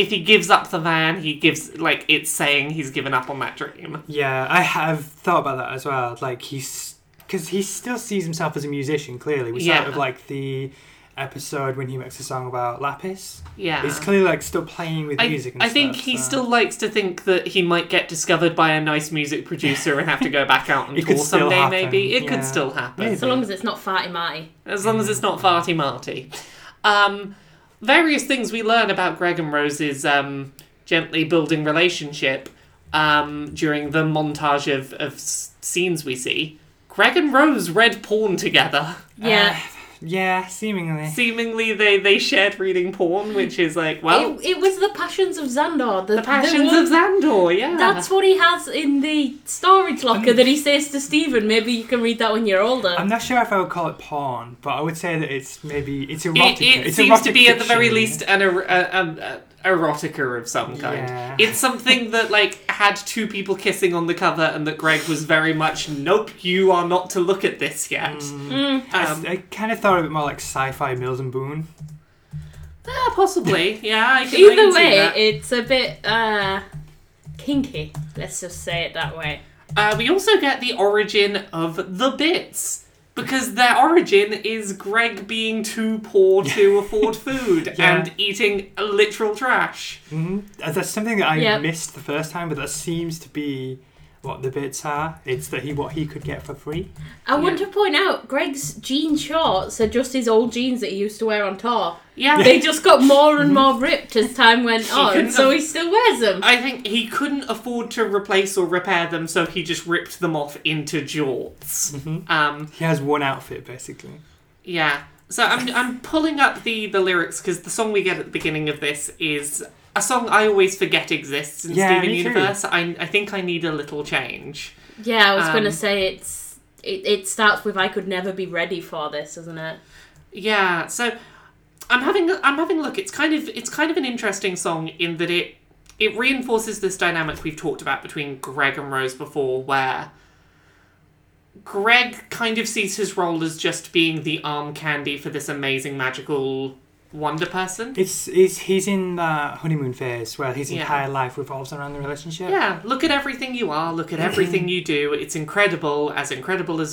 he gives up the van, he gives, like, it's saying he's given up on that dream. Yeah, I have thought about that as well. Like, because he still sees himself as a musician, clearly. We sort of, like, the episode when he makes a song about Lapis. Yeah. He's clearly, like, still playing with music and stuff. I think he still likes to think that he might get discovered by a nice music producer and have to go back out and tour someday, maybe. It could still happen. Maybe. So long as it's not Farty Marty. As long as it's not Farty Marty. Various things we learn about Greg and Rose's gently building relationship during the montage of scenes we see. Greg and Rose read porn together. Yeah. Yeah, seemingly. Seemingly, they shared reading porn, which is like, well... It was The Passions of Xandar. The Passions of Xandar, yeah. That's what he has in the storage locker that he says to Steven, maybe you can read that when you're older. I'm not sure if I would call it porn, but I would say that it's maybe... It's erotica. It seems to be, fiction, at the very least, an erotica of some kind. Yeah. It's something that, like, had two people kissing on the cover and that Greg was very much, nope, you are not to look at this yet. I kind of thought of it more like sci-fi Mills and Boon. Possibly. Yeah, either way, it's a bit kinky. Let's just say it that way. We also get the origin of the bits. Because their origin is Greg being too poor to afford food and eating literal trash. That's something that I missed the first time, but that seems to be what the bits are. It's that what he could get for free. I want to point out, Greg's jean shorts are just his old jeans that he used to wear on tour. Yeah. They just got more and more ripped as time went on, so he still wears them. I think he couldn't afford to replace or repair them, so he just ripped them off into jorts. He has one outfit, basically. Yeah. So I'm pulling up the lyrics, because the song we get at the beginning of this is... a song I always forget exists in Steven Universe. I think I need a little change. Yeah, I was going to say it starts with I could never be ready for this, isn't it? Yeah. So I'm having a look. It's kind of an interesting song in that it reinforces this dynamic we've talked about between Greg and Rose before, where Greg kind of sees his role as just being the arm candy for this amazing magical wonder person. He's in the honeymoon phase where his entire life revolves around the relationship. Yeah, look at everything you are, look at everything you do. It's incredible as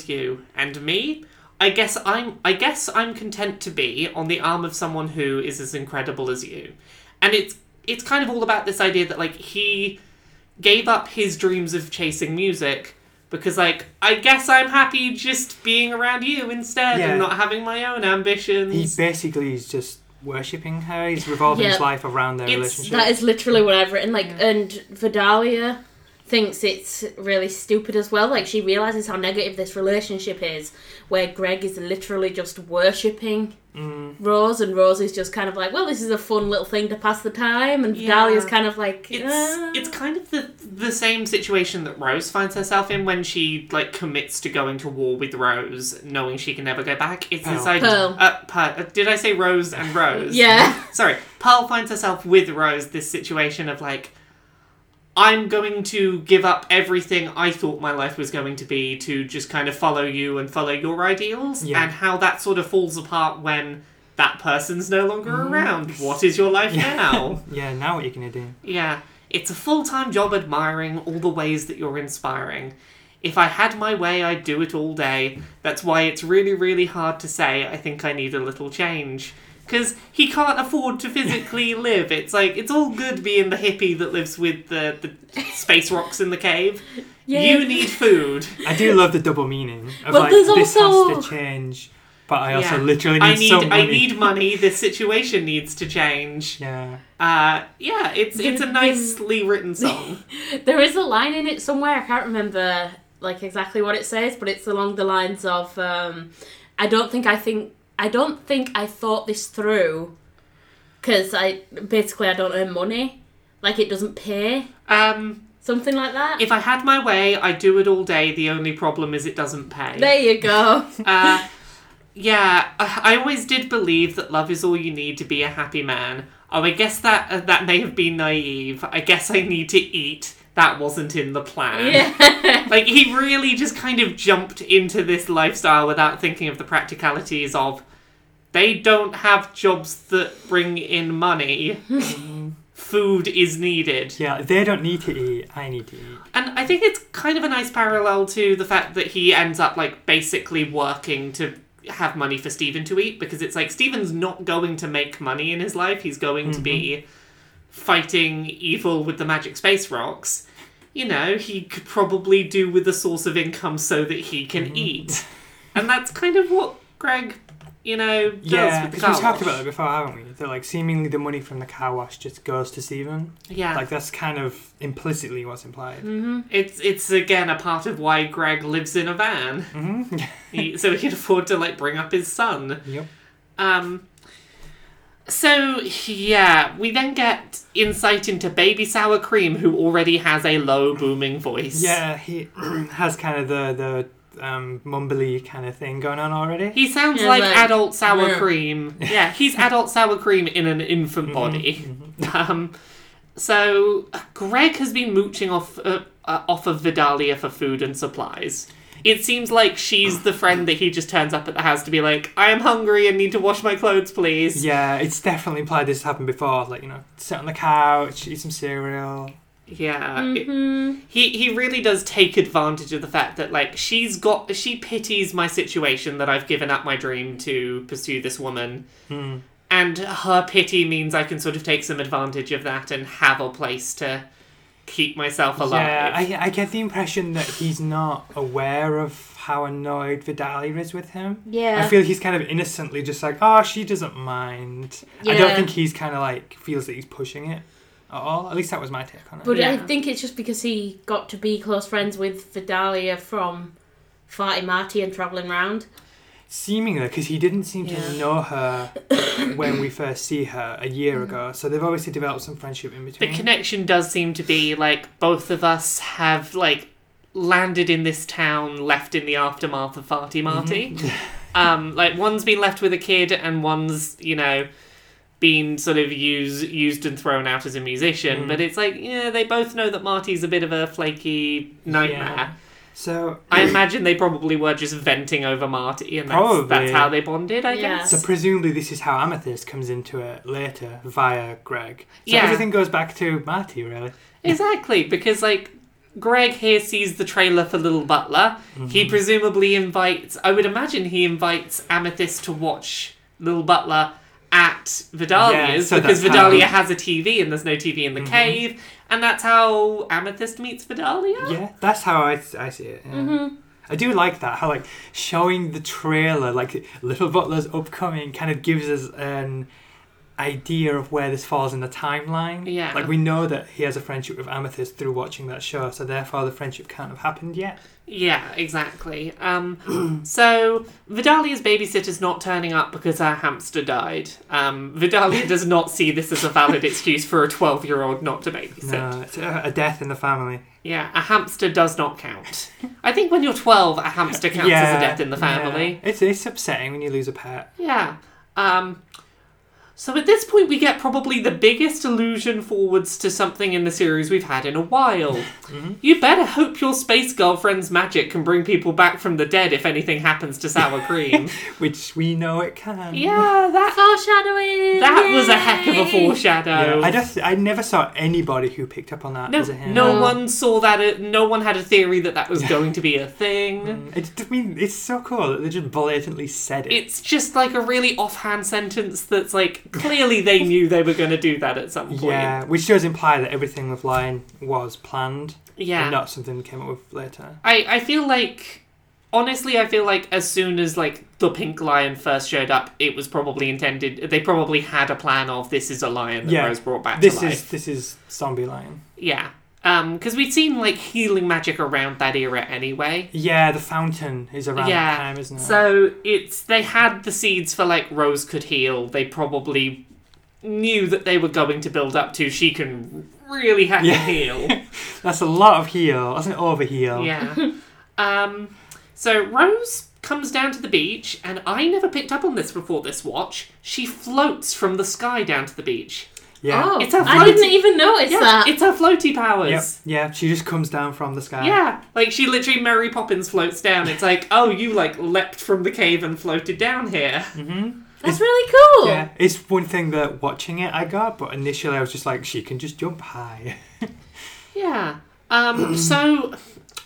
you and me. I guess I'm content to be on the arm of someone who is as incredible as you. And it's kind of all about this idea that, like, he gave up his dreams of chasing music because, like, I guess I'm happy just being around you instead and not having my own ambitions. He basically is just worshipping her. He's revolving his life around their relationship. That is literally what I've written. Like, and Vidalia thinks it's really stupid as well. Like, she realises how negative this relationship is, where Greg is literally just worshipping Rose, and Rose is just kind of like, well, this is a fun little thing to pass the time, and Dahlia's kind of like... It's kind of the same situation that Rose finds herself in when she, like, commits to going to war with Rose, knowing she can never go back. It's this idea... Pearl. Did I say Rose and Rose? Yeah. Sorry. Pearl finds herself with Rose, this situation of, like, I'm going to give up everything I thought my life was going to be to just kind of follow you and follow your ideals, and how that sort of falls apart when that person's no longer around. What is your life now? Now what are you going to do? Yeah. It's a full-time job admiring all the ways that you're inspiring. If I had my way, I'd do it all day. That's why it's really, really hard to say, I think I need a little change. Because he can't afford to physically live. It's like, it's all good being the hippie that lives with the space rocks in the cave. Yeah. You need food. I do love the double meaning of, but like, this also... has to change, but I also literally need some money. I need money, this situation needs to change. Yeah. It's a nicely written song. There is a line in it somewhere, I can't remember like exactly what it says, but it's along the lines of, I don't think I thought this through, because I don't earn money. Like, it doesn't pay. Something like that. If I had my way, I'd do it all day. The only problem is it doesn't pay. There you go. I always did believe that love is all you need to be a happy man. Oh, I guess that may have been naive. I guess I need to eat. That wasn't in the plan. Yeah. Like, he really just kind of jumped into this lifestyle without thinking of the practicalities of, they don't have jobs that bring in money. Food is needed. Yeah, they don't need to eat. I need to eat. And I think it's kind of a nice parallel to the fact that he ends up, like, basically working to have money for Steven to eat, because it's like, Steven's not going to make money in his life. He's going to be fighting evil with the magic space rocks. You know, he could probably do with a source of income so that he can eat. And that's kind of what Greg, does with the car wash. We've talked about it before, haven't we? That, like, seemingly the money from the car wash just goes to Steven. Yeah. Like, that's kind of implicitly what's implied. It's again, a part of why Greg lives in a van. So he can afford to, like, bring up his son. Yep. So, yeah, we then get insight into Baby Sour Cream, who already has a low, booming voice. Yeah, he has kind of the mumbly kind of thing going on already. He sounds like adult Sour Cream. Yeah, he's adult Sour Cream in an infant body. So, Greg has been mooching off of Vidalia for food and supplies. It seems like she's the friend that he just turns up at the house to be like, I am hungry and need to wash my clothes, please. Yeah, it's definitely implied this happened before. Like, sit on the couch, eat some cereal. Yeah. He really does take advantage of the fact that, like, she pities my situation that I've given up my dream to pursue this woman. And her pity means I can sort of take some advantage of that and have a place to... keep myself alive. Yeah, I get the impression that he's not aware of how annoyed Vidalia is with him. Yeah. I feel he's kind of innocently just like, oh, she doesn't mind. Yeah. I don't think he's kind of like, feels that he's pushing it at all. At least that was my take on it. But I think it's just because he got to be close friends with Vidalia from Farty Marty and travelling round. Seemingly, because he didn't seem to know her when we first see her a year ago, so they've obviously developed some friendship in between. The connection does seem to be, like, both of us have, like, landed in this town, left in the aftermath of Farty Marty. Like, one's been left with a kid, and one's, been sort of used and thrown out as a musician, but it's like, they both know that Marty's a bit of a flaky nightmare. Yeah. So I imagine they probably were just venting over Marty, and that's how they bonded, I guess. So presumably this is how Amethyst comes into it later via Greg. So everything goes back to Marty, really. Exactly, because, like, Greg here sees the trailer for Little Butler. He presumably invites Amethyst to watch Little Butler at Vidalia's, because Vidalia has a TV and there's no TV in the cave. And that's how Amethyst meets Vidalia? Yeah, that's how I see it. Yeah. I do like that, how, like, showing the trailer, like, Little Butler's upcoming kind of gives us an idea of where this falls in the timeline. Yeah. Like, we know that he has a friendship with Amethyst through watching that show, so therefore the friendship can't have happened yet. Yeah, exactly. So, Vidalia's babysitter's not turning up because her hamster died. Vidalia does not see this as a valid excuse for a 12-year-old not to babysit. No, it's a death in the family. Yeah, a hamster does not count. I think when you're 12, a hamster counts as a death in the family. Yeah. It's upsetting when you lose a pet. Yeah. So at this point, we get probably the biggest allusion forwards to something in the series we've had in a while. Mm-hmm. You better hope your space girlfriend's magic can bring people back from the dead if anything happens to Sour Cream. Which we know it can. Yeah, that... foreshadowing! That was a heck of a foreshadow. Yeah, I never saw anybody who picked up on that as a hint. No one saw that. No one had a theory that was going to be a thing. I mean, it's so cool that they just blatantly said it. It's just like a really offhand sentence that's like, clearly they knew they were going to do that at some point. Yeah, which does imply that everything with Lion was planned. Yeah. And not something we came up with later. I feel like, honestly, as soon as, the pink lion first showed up, it was probably intended, they probably had a plan of this is a lion that Rose brought back to life. This is zombie lion. Yeah. Because we'd seen, healing magic around that era anyway. Yeah, the fountain is around that time, isn't it? So, they had the seeds for, Rose could heal. They probably knew that they were going to build up to she can really have to heal. That's a lot of heal. That's an over-heal. Yeah. So, Rose comes down to the beach, and I never picked up on this before this watch. She floats from the sky down to the beach. Yeah. Oh, I didn't even notice that. It's her floaty powers. Yep. Yeah, she just comes down from the sky. Yeah, she literally Mary Poppins floats down. It's oh, you leapt from the cave and floated down here. Mm-hmm. That's really cool. Yeah, it's one thing that watching it I got, but initially I was just she can just jump high. Yeah. So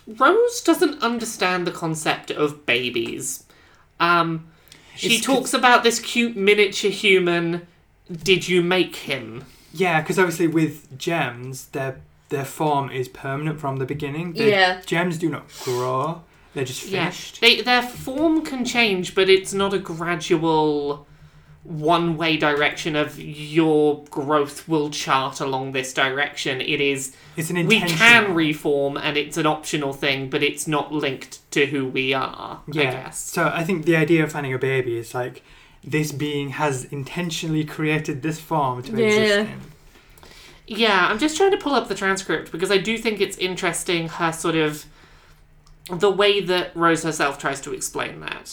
Rose doesn't understand the concept of babies. She talks about this cute miniature human. Did you make him? Yeah, because obviously with gems, their form is permanent from the beginning. Gems do not grow. They're just finished. Yeah. Their form can change, but it's not a gradual one-way direction of your growth will chart along this direction. It is... It's an intentional... We can reform, and it's an optional thing, but it's not linked to who we are, I guess. So I think the idea of finding a baby is this being has intentionally created this form to exist in. Yeah, I'm just trying to pull up the transcript because I do think it's interesting her sort of the way that Rose herself tries to explain that.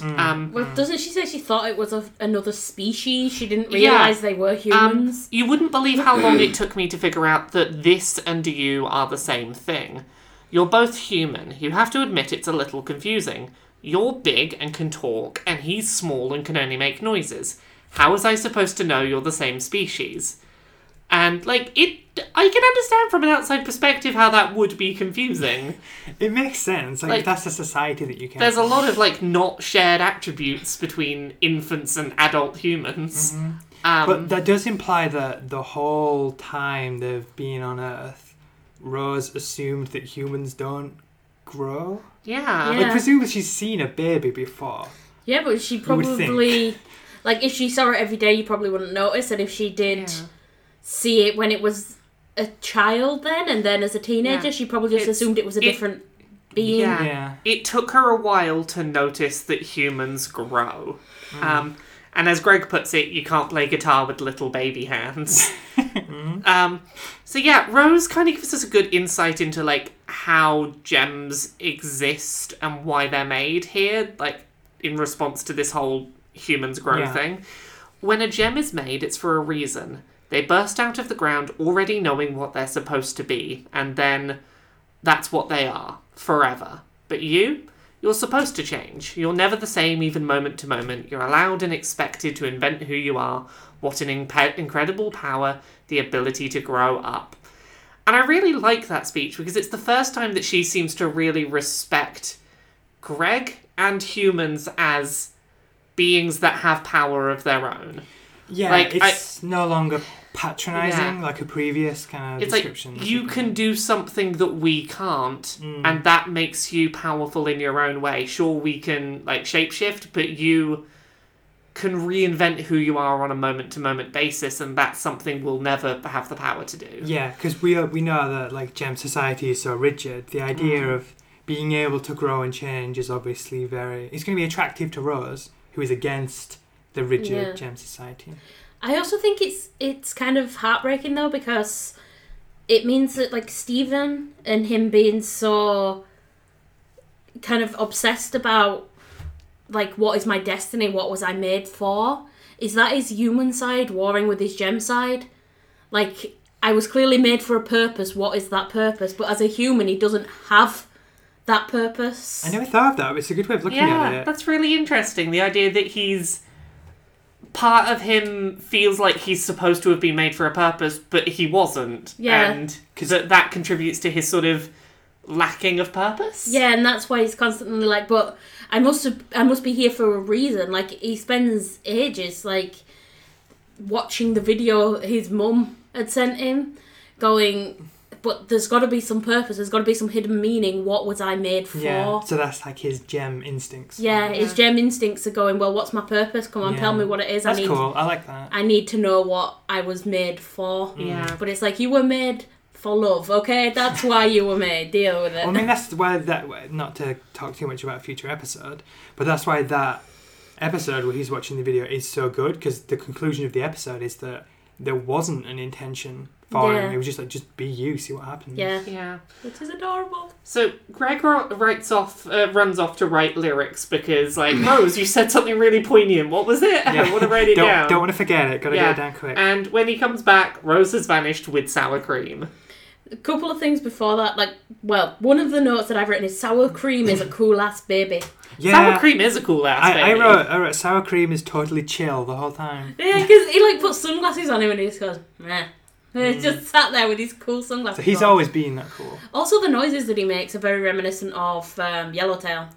Doesn't she say she thought it was another species? She didn't realise they were humans? You wouldn't believe how long it took me to figure out that this and you are the same thing. You're both human. You have to admit it's a little confusing. You're big and can talk, and he's small and can only make noises. How was I supposed to know you're the same species? And, I can understand from an outside perspective how that would be confusing. It makes sense. If that's a society that you can... There's a lot of, not shared attributes between infants and adult humans. Mm-hmm. But that does imply that the whole time they've been on Earth, Rose assumed that humans don't grow? Yeah. Presumably she's seen a baby before. Yeah, but she probably... if she saw it every day, you probably wouldn't notice. And if she did see it when it was a child then, and then as a teenager, she probably just assumed it was a different being. Yeah. It took her a while to notice that humans grow. Mm. And as Greg puts it, you can't play guitar with little baby hands. Rose kind of gives us a good insight into, how gems exist and why they're made here, in response to this whole humans grow thing. When a gem is made, it's for a reason. They burst out of the ground already knowing what they're supposed to be, and then that's what they are, forever. But you're supposed to change. You're never the same, even moment to moment. You're allowed and expected to invent who you are. What an incredible power, the ability to grow up. And I really like that speech because it's the first time that she seems to really respect Greg and humans as beings that have power of their own. Yeah, it's no longer patronising like a previous kind of description. It's you can do something that we can't, and that makes you powerful in your own way. Sure, we can, shapeshift, but you... can reinvent who you are on a moment-to-moment basis, and that's something we'll never have the power to do. Yeah, because we know that, like, gem society is so rigid. The idea of being able to grow and change is obviously very... It's going to be attractive to Rose, who is against the rigid gem society. I also think it's kind of heartbreaking, though, because it means that, like, Steven and him being so kind of obsessed about, like, what is my destiny, what was I made for, is that his human side warring with his gem side. Like, I was clearly made for a purpose, what is that purpose? But as a human, he doesn't have that purpose. I never thought of that, but it's a good way of looking at it. Yeah, that's really interesting, the idea that he's... Part of him feels like he's supposed to have been made for a purpose, but he wasn't. Yeah. And that contributes to his sort of lacking of purpose. Yeah, and that's why he's constantly like, but I must be here for a reason. Like, he spends ages, like, watching the video his mum had sent him, going... But there's got to be some purpose. There's got to be some hidden meaning. What was I made for? Yeah, so that's like his gem instincts. Yeah, his gem instincts are going, well, what's my purpose? Come on, tell me what it is. That's cool. I like that. I need to know what I was made for. Yeah. But it's like, you were made for love, okay? That's why you were made. Deal with it. Well, I mean, that's why that... Not to talk too much about a future episode, but that's why that episode where he's watching the video is so good, because the conclusion of the episode is that there wasn't an intention... Him. It was just like, just be you, see what happens. Yeah. Which is adorable. So Greg runs off to write lyrics because, like, Rose, you said something really poignant. What was it? Yeah. I want to write it down. Don't want to forget it. Got to get it down quick. And when he comes back, Rose has vanished with sour cream. A couple of things before that, like, well, one of the notes that I've written is sour cream is a cool ass baby. Yeah, sour cream is a cool ass baby. I wrote sour cream is totally chill the whole time. Yeah, because he, like, puts sunglasses on him and he just goes, meh. He just sat there with his cool sunglasses. So he's always been that cool. Also, the noises that he makes are very reminiscent of Yellowtail.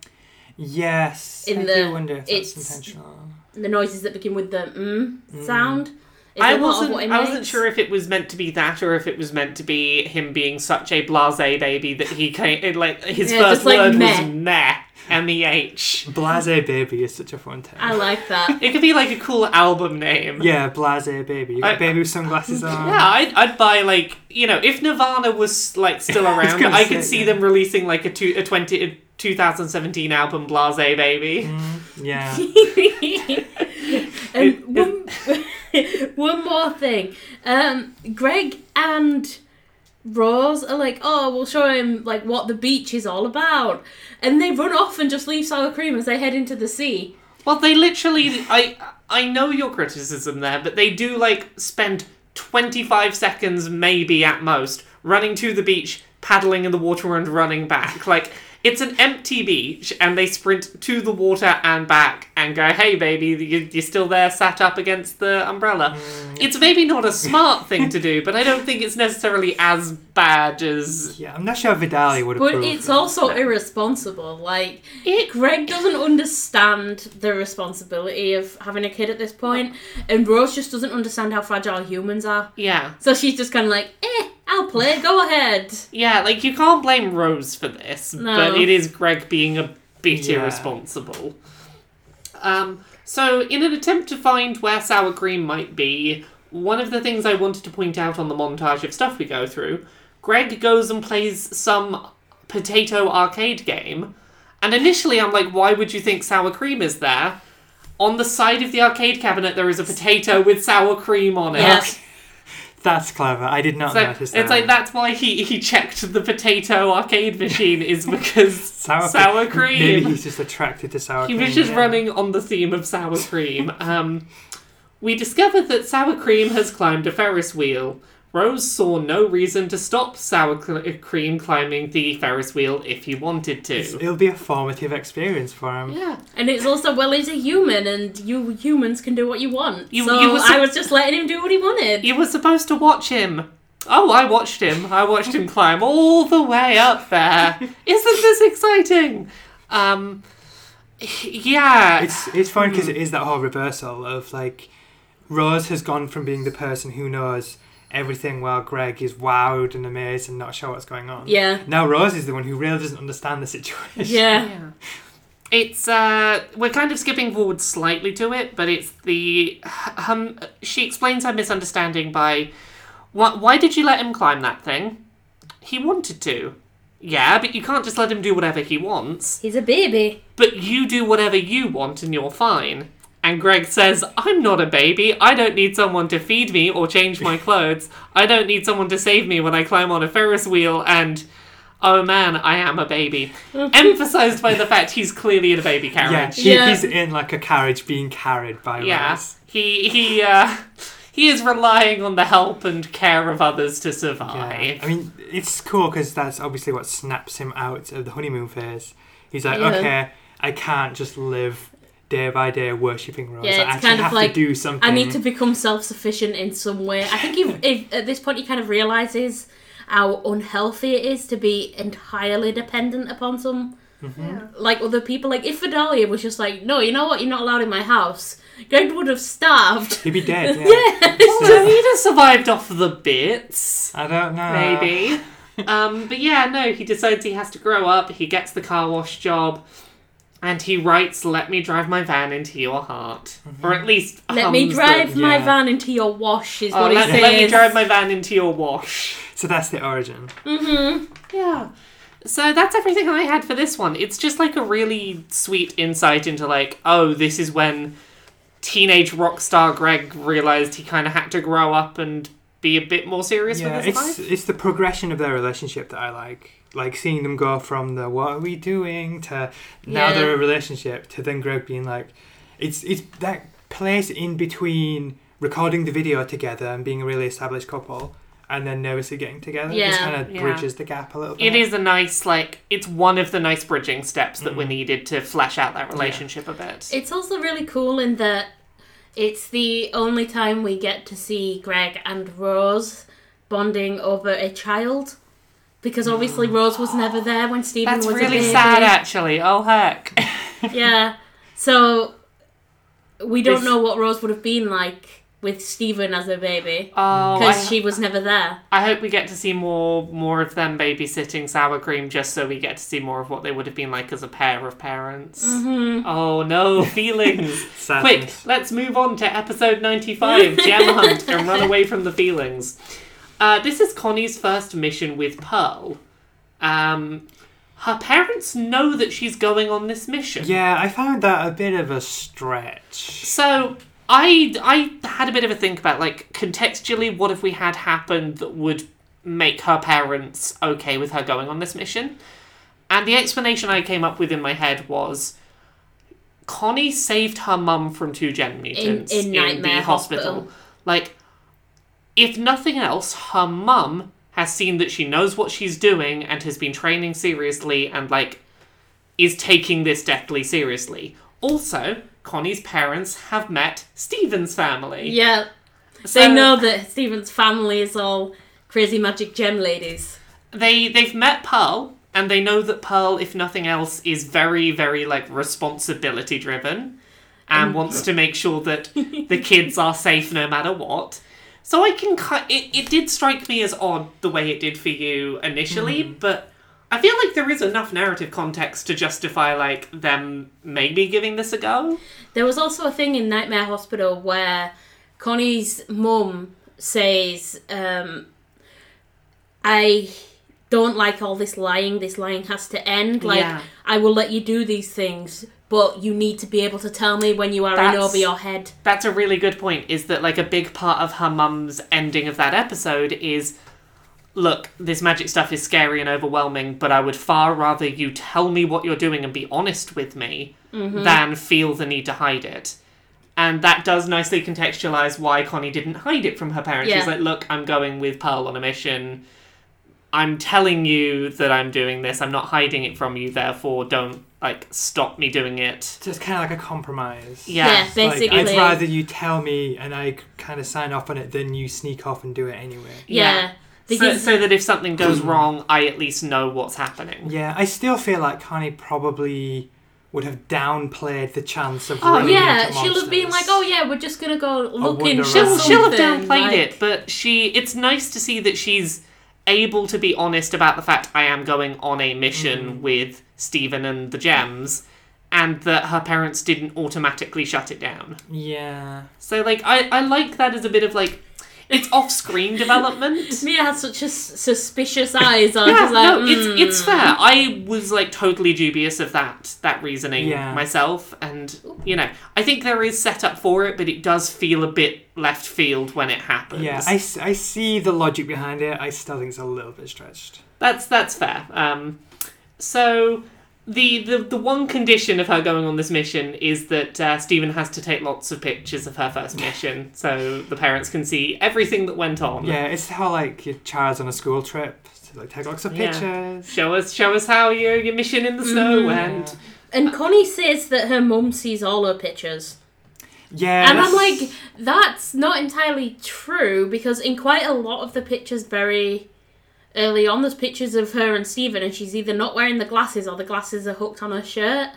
Yes, I do wonder if that's intentional. The noises that begin with the sound. I wasn't sure if it was meant to be that, or if it was meant to be him being such a blasé baby that he came, like, his first word was meh. MEH. Blasé Baby is such a fun term. I like that. It could be like a cool album name. Yeah, Blasé Baby. You got a baby with sunglasses on. Yeah, I'd buy, like, you know, if Nirvana was, like, still around, I could see them releasing, like, a 2017 album, Blasé Baby. One more thing. Greg and Rose are like, oh, we'll show him, like, what the beach is all about, and they run off and just leave sour cream as they head into the sea. Well, they literally, I know your criticism there, but they do, like, spend 25 seconds maybe at most running to the beach, paddling in the water and running back. Like, it's an empty beach, and they sprint to the water and back and go, hey, baby, you're still there sat up against the umbrella. It's maybe not a smart thing to do, but I don't think it's necessarily as bad as... Yeah, I'm not sure Vidalia would approve. But it's also irresponsible. Like, Greg doesn't understand the responsibility of having a kid at this point, and Rose just doesn't understand how fragile humans are. Yeah. So she's just kind of like, I'll play, go ahead. Yeah, like, you can't blame Rose for this, but it is Greg being a bit irresponsible. So, in an attempt to find where sour cream might be, one of the things I wanted to point out on the montage of stuff we go through, Greg goes and plays some potato arcade game, and initially I'm like, why would you think sour cream is there? On the side of the arcade cabinet, there is a potato with sour cream on it. Yeah. That's clever. I did not notice that. It's like, that's why he checked the potato arcade machine, is because sour cream. Maybe he's just attracted to sour cream. He was just running on the theme of sour cream. We discovered that sour cream has climbed a Ferris wheel. Rose saw no reason to stop sour cream climbing the Ferris wheel if he wanted to. It'll be a formative experience for him. Yeah. And it's also, well, he's a human, and you humans can do what you want. I was just letting him do what he wanted. You were supposed to watch him. Oh, I watched him. I watched him climb all the way up there. Isn't this exciting? Yeah. It's fun because it is that whole reversal of, like, Rose has gone from being the person who knows everything while Greg is wowed and amazed and not sure what's going on. Yeah. Now Rose is the one who really doesn't understand the situation. Yeah. It's, we're kind of skipping forward slightly to it, but it's the, she explains her misunderstanding by, why did you let him climb that thing? He wanted to. Yeah, but you can't just let him do whatever he wants. He's a baby. But you do whatever you want and you're fine. And Greg says, I'm not a baby. I don't need someone to feed me or change my clothes. I don't need someone to save me when I climb on a Ferris wheel and... oh man, I am a baby. Emphasised by the fact he's clearly in a baby carriage. Yeah, he's in like a carriage being carried by Rose. Yeah, he is relying on the help and care of others to survive. Yeah. I mean, it's cool because that's obviously what snaps him out of the honeymoon phase. He's like, okay, I can't just live day by day worshipping Rose. Yeah, I actually kind of have like, to do something. I need to become self-sufficient in some way. I think if, at this point he kind of realises... how unhealthy it is to be entirely dependent upon some, like, other people. Like, if Vidalia was just like, no, you know what, you're not allowed in my house, Greg would have starved. He'd be dead, yeah. Well, he'd have survived off the bits. I don't know. Maybe. But yeah, no, he decides he has to grow up, he gets the car wash job, and he writes, let me drive my van into your heart. Or at least... let me drive my van into your wash is what he says. Let me drive my van into your wash. So that's the origin. Yeah. So that's everything I had for this one. It's just like a really sweet insight into like, oh, this is when teenage rock star Greg realised he kind of had to grow up and be a bit more serious with his life. It's the progression of their relationship that I like. Like seeing them go from the what are we doing to now they're a relationship to then Greg being like, it's that place in between recording the video together and being a really established couple. And then nervously getting together. Yeah. It just kind of bridges the gap a little bit. It is a nice, like, it's one of the nice bridging steps that were needed to flesh out that relationship a bit. It's also really cool in that it's the only time we get to see Greg and Rose bonding over a child. Because obviously Rose was never there when Steven was really a baby. That's really sad, actually. Oh, heck. Yeah. So, we don't know what Rose would have been like with Steven as a baby. Oh, because she was never there. I hope we get to see more of them babysitting Sour Cream just so we get to see more of what they would have been like as a pair of parents. Oh no, feelings. Quick, let's move on to episode 95, Gem Hunt, and run away from the feelings. This is Connie's first mission with Pearl. Her parents know that she's going on this mission. Yeah, I found that a bit of a stretch. So... I had a bit of a think about, like, contextually, what if we had happened that would make her parents okay with her going on this mission? And the explanation I came up with in my head was Connie saved her mum from 2 Gen Mutants in the hospital. Like, if nothing else, her mum has seen that she knows what she's doing and has been training seriously and, like, is taking this deathly seriously. Also... Connie's parents have met Steven's family. Yeah. So, they know that Steven's family is all crazy magic gem ladies. They've met Pearl, and they know that Pearl, if nothing else, is very, very, like, responsibility driven and wants to make sure that the kids are safe no matter what. So I can... It did strike me as odd the way it did for you initially, but... I feel like there is enough narrative context to justify, like, them maybe giving this a go. There was also a thing in Nightmare Hospital where Connie's mum says, I don't like all this lying has to end. Like, I will let you do these things, but you need to be able to tell me when you are in over your head. That's a really good point, is that, like, a big part of her mum's ending of that episode is... look, this magic stuff is scary and overwhelming, but I would far rather you tell me what you're doing and be honest with me than feel the need to hide it. And that does nicely contextualise why Connie didn't hide it from her parents. Yeah. She's like, look, I'm going with Pearl on a mission. I'm telling you that I'm doing this. I'm not hiding it from you, therefore don't, like, stop me doing it. So it's kind of like a compromise. Yeah, basically. Like, I'd rather you tell me and I kind of sign off on it than you sneak off and do it anyway. Yeah. So that if something goes wrong, I at least know what's happening. Yeah, I still feel like Connie probably would have downplayed the chance of running into monsters. She'll have been like, oh yeah, we're just going to go looking. She'll have downplayed it, but it's nice to see that she's able to be honest about the fact I am going on a mission with Steven and the gems, and that her parents didn't automatically shut it down. Yeah. So, like, I like that as a bit of, like, it's off-screen development. Mia has such suspicious eyes on. Yeah, like, no, it's fair. I was, like, totally dubious of that reasoning myself. And, you know, I think there is setup for it, but it does feel a bit left field when it happens. Yeah, I see the logic behind it. I still think it's a little bit stretched. That's fair. So... The one condition of her going on this mission is that Steven has to take lots of pictures of her first mission so the parents can see everything that went on. Yeah, it's how, like, your child's on a school trip, so, like, take lots of pictures. Show us how your mission in the snow went. And Connie says that her mum sees all her pictures. Yeah. And I'm like, that's not entirely true, because in quite a lot of the pictures very... early on, there's pictures of her and Steven, and she's either not wearing the glasses or the glasses are hooked on her shirt.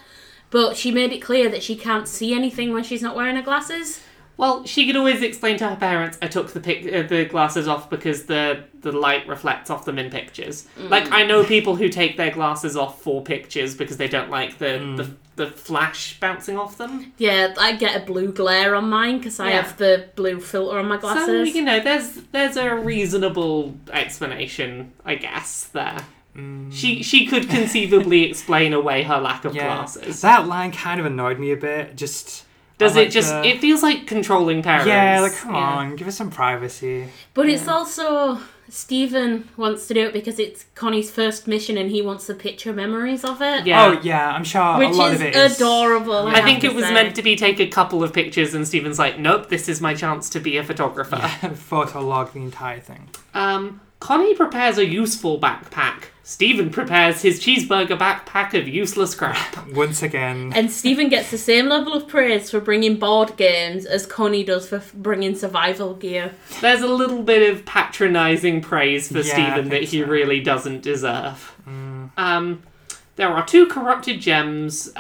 But she made it clear that she can't see anything when she's not wearing her glasses. Well, she could always explain to her parents, I took the glasses off because the light reflects off them in pictures. Mm. Like, I know people who take their glasses off for pictures because they don't like the flash bouncing off them. Yeah, I get a blue glare on mine because I have the blue filter on my glasses. So, you know, there's a reasonable explanation, I guess, there. Mm. She could conceivably explain away her lack of glasses. That line kind of annoyed me a bit, just... Does like it just... It feels like controlling parents. Yeah, like, come on, give us some privacy. But it's also... Steven wants to do it because it's Connie's first mission and he wants to picture memories of it. Yeah. Oh, yeah, I'm sure a lot of it is... Which is adorable. I think it was meant to be take a couple of pictures and Steven's like, nope, this is my chance to be a photographer. Yeah, photolog the entire thing. Connie prepares a useful backpack. Steven prepares his cheeseburger backpack of useless crap. Once again. And Steven gets the same level of praise for bringing board games as Connie does for bringing survival gear. There's a little bit of patronising praise for Steven that he really doesn't deserve. Mm. There are 2 corrupted gems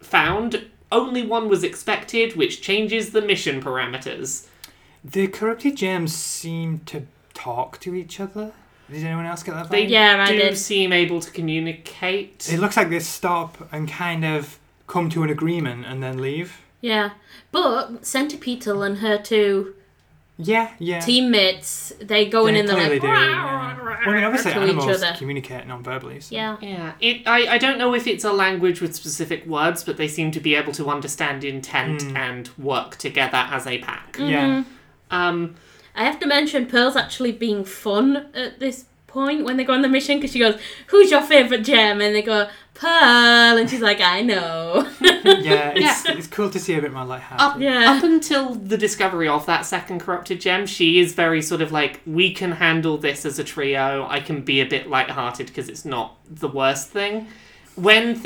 found. Only one was expected, which changes the mission parameters. The corrupted gems seem to talk to each other. Did anyone else get that? I did. Seem able to communicate. It looks like they stop and kind of come to an agreement and then leave. Yeah, but Centipeedle and her 2 teammates, they go in and they're like... Well, I mean, obviously animals communicate non-verbally. So. Yeah. I don't know if it's a language with specific words, but they seem to be able to understand intent and work together as a pack. Mm-hmm. Yeah. I have to mention Pearl's actually being fun at this point when they go on the mission because she goes, who's your favourite gem? And they go, Pearl. And she's like, I know. It's cool to see a bit more lighthearted. Up until the discovery of that second corrupted gem, she is very sort of like, we can handle this as a trio. I can be a bit lighthearted because it's not the worst thing. When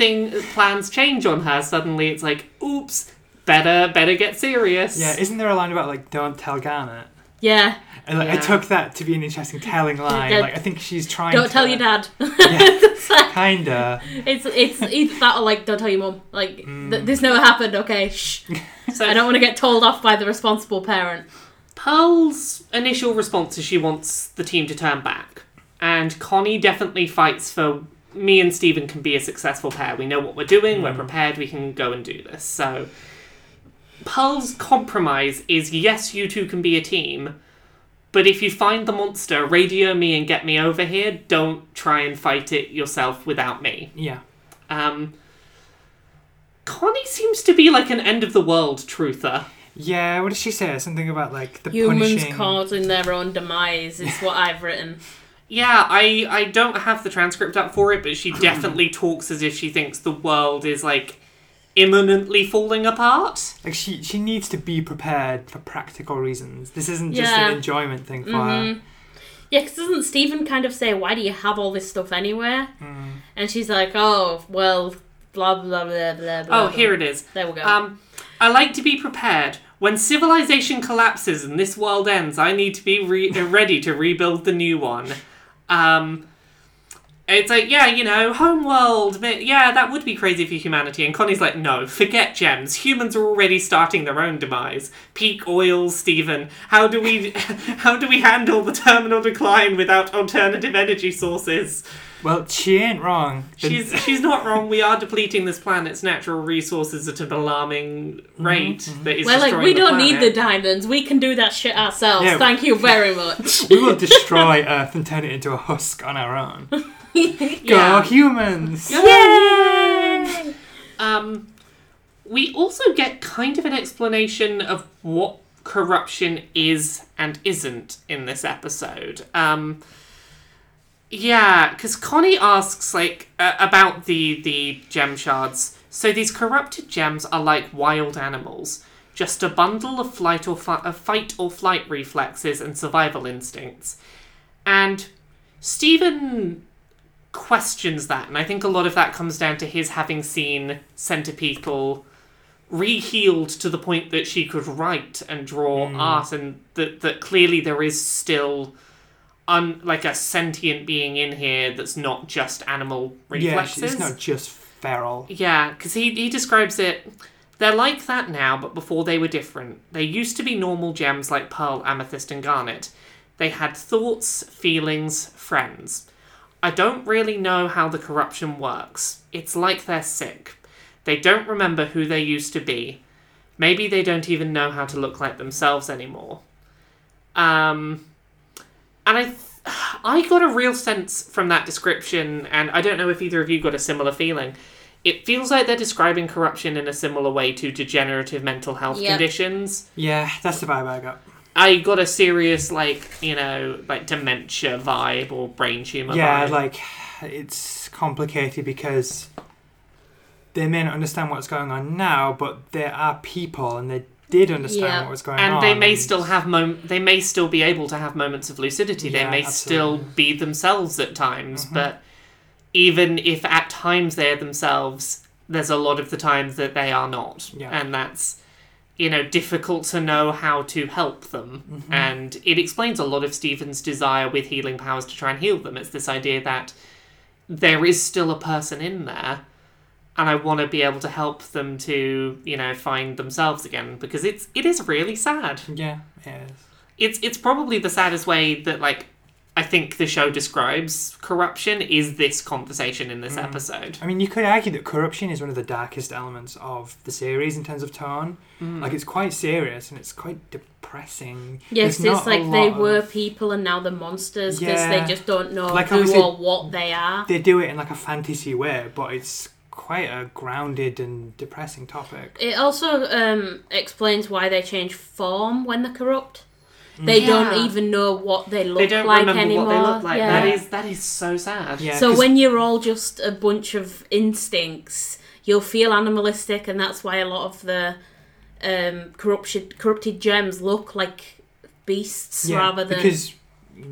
plans change on her, suddenly it's like, oops, better get serious. Yeah, isn't there a line about, like, don't tell Garnet? Yeah. I took that to be an interesting telling line. Like, I think she's trying to... Don't tell your dad. Yeah, kinda. It's either that or, like, don't tell your mum. Like, this never happened, okay, shh. So I don't want to get told off by the responsible parent. Pearl's initial response is she wants the team to turn back. And Connie definitely fights for, me and Steven can be a successful pair. We know what we're doing, we're prepared, we can go and do this. So... Pearl's compromise is, yes, you 2 can be a team, but if you find the monster, radio me and get me over here. Don't try and fight it yourself without me. Yeah. Connie seems to be like an end-of-the-world truther. Yeah, what did she say? Something about, like, the punishing... Humans causing their own demise is what I've written. Yeah, I don't have the transcript up for it, but she definitely talks as if she thinks the world is, like... imminently falling apart. Like she needs to be prepared for practical reasons. This isn't just an enjoyment thing for her. Yeah, because doesn't Steven kind of say, why do you have all this stuff anyway? And she's like, oh, well, blah, blah, blah, blah, blah. Oh, here it is. There we go. I like to be prepared. When civilization collapses and this world ends, I need to be ready to rebuild the new one. It's like, yeah, you know, homeworld, yeah, that would be crazy for humanity. And Connie's like, no, forget gems. Humans are already starting their own demise. Peak oil, Steven. How do we handle the terminal decline without alternative energy sources? Well, she ain't wrong. She's not wrong. We are depleting this planet's natural resources at an alarming rate. Mm-hmm. That is We're like, we don't need the diamonds. We can do that shit ourselves. Yeah. Thank you very much. We will destroy Earth and turn it into a husk on our own. Go humans! Yay! We also get kind of an explanation of what corruption is and isn't in this episode. Yeah, because Connie asks, like, about the gem shards. So these corrupted gems are like wild animals. Just a bundle of fight or flight reflexes and survival instincts. And Steven questions that, and I think a lot of that comes down to his having seen Centipeedle re-healed to the point that she could write and draw art, and that clearly there is still... like a sentient being in here that's not just animal reflexes. Yeah, it's not just feral. Yeah, because he describes it, they're like that now, but before they were different. They used to be normal gems like Pearl, Amethyst, and Garnet. They had thoughts, feelings, friends. I don't really know how the corruption works. It's like they're sick. They don't remember who they used to be. Maybe they don't even know how to look like themselves anymore. And I got a real sense from that description, and I don't know if either of you got a similar feeling. It feels like they're describing corruption in a similar way to degenerative mental health conditions. Yeah, that's the vibe I got. I got a serious, like, you know, like dementia vibe or brain tumour vibe. Yeah, like, it's complicated because they may not understand what's going on now, but there are people and they did understand what was going on. And they may still have they may still be able to have moments of lucidity. Yeah, they may still be themselves at times, but even if at times they're themselves, there's a lot of the times that they are not. Yeah. And that's, you know, difficult to know how to help them. Mm-hmm. And it explains a lot of Steven's desire with healing powers to try and heal them. It's this idea that there is still a person in there, and I want to be able to help them to, you know, find themselves again, because it is really sad. Yeah, it is. It's probably the saddest way that, like, I think the show describes corruption is this conversation in this episode. I mean, you could argue that corruption is one of the darkest elements of the series in terms of tone. Like, it's quite serious and it's quite depressing. Yes, it's like they were people and now they're monsters because they just don't know like who or what they are. They do it in like a fantasy way, but it's quite a grounded and depressing topic. It also explains why they change form when they're corrupt. They don't even know what they look like anymore. They don't remember what they look like. Yeah. That is so sad. Yeah, so when you're all just a bunch of instincts, you'll feel animalistic, and that's why a lot of the corrupted gems look like beasts rather than... because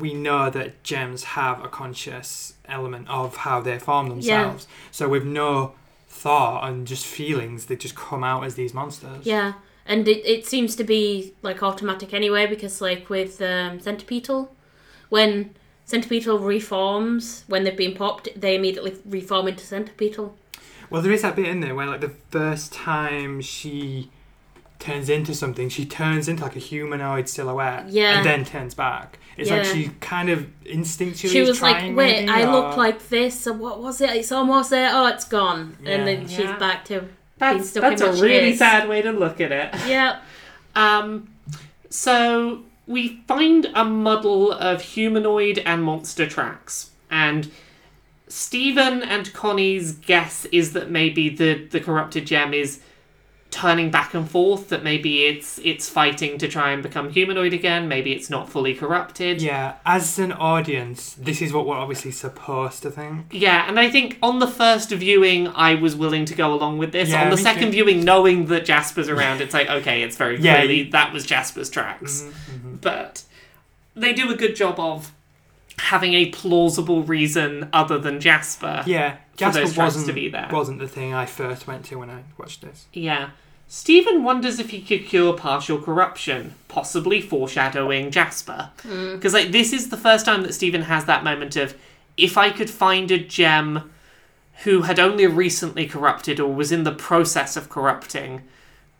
we know that gems have a conscious element of how they form themselves. Yeah. So with no thought and just feelings, they just come out as these monsters. Yeah, and it seems to be like automatic anyway, because like with Centipeedle, when Centipeedle reforms, when they've been popped, they immediately reform into Centipeedle. Well, there is that bit in there where like the first time she turns into something, she turns into like a humanoid silhouette and then turns back. It's like she kind of instinctually she was like, wait, I look like this, so what was it? It's almost there, oh, it's gone. Yeah. And then she's back to being stuck in what she is. That's a really sad way to look at it. Yeah. So we find a muddle of humanoid and monster tracks, and Steven and Connie's guess is that maybe the corrupted gem is turning back and forth, that maybe it's fighting to try and become humanoid again, maybe it's not fully corrupted. Yeah, as an audience, this is what we're obviously supposed to think. Yeah, and I think on the first viewing, I was willing to go along with this. Yeah, on the second viewing, knowing that Jasper's around, it's like, okay, it's very clearly that was Jasper's tracks. Mm-hmm. But they do a good job of having a plausible reason other than Jasper. Yeah, Jasper wasn't the thing I first went to when I watched this. Yeah. Steven wonders if he could cure partial corruption, possibly foreshadowing Jasper. Because, like, this is the first time that Steven has that moment of, if I could find a gem who had only recently corrupted or was in the process of corrupting,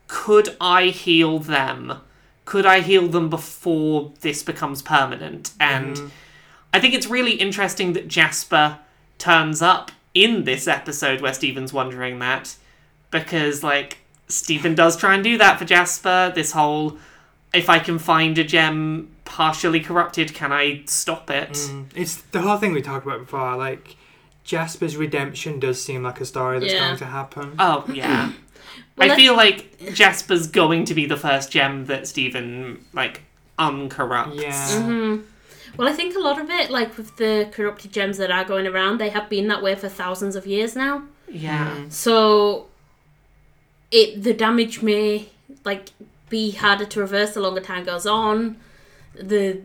could I heal them? Could I heal them before this becomes permanent? And I think it's really interesting that Jasper turns up in this episode where Steven's wondering that, because, like, Steven does try and do that for Jasper, this whole, if I can find a gem partially corrupted, can I stop it? It's the whole thing we talked about before, like, Jasper's redemption does seem like a story that's going to happen. Oh, yeah. Well, I feel like Jasper's going to be the first gem that Steven, like, uncorrupts. Yeah. Mm-hmm. Well, I think a lot of it, like, with the corrupted gems that are going around, they have been that way for thousands of years now. Yeah. So... the damage may, like, be harder to reverse the longer time goes on. The,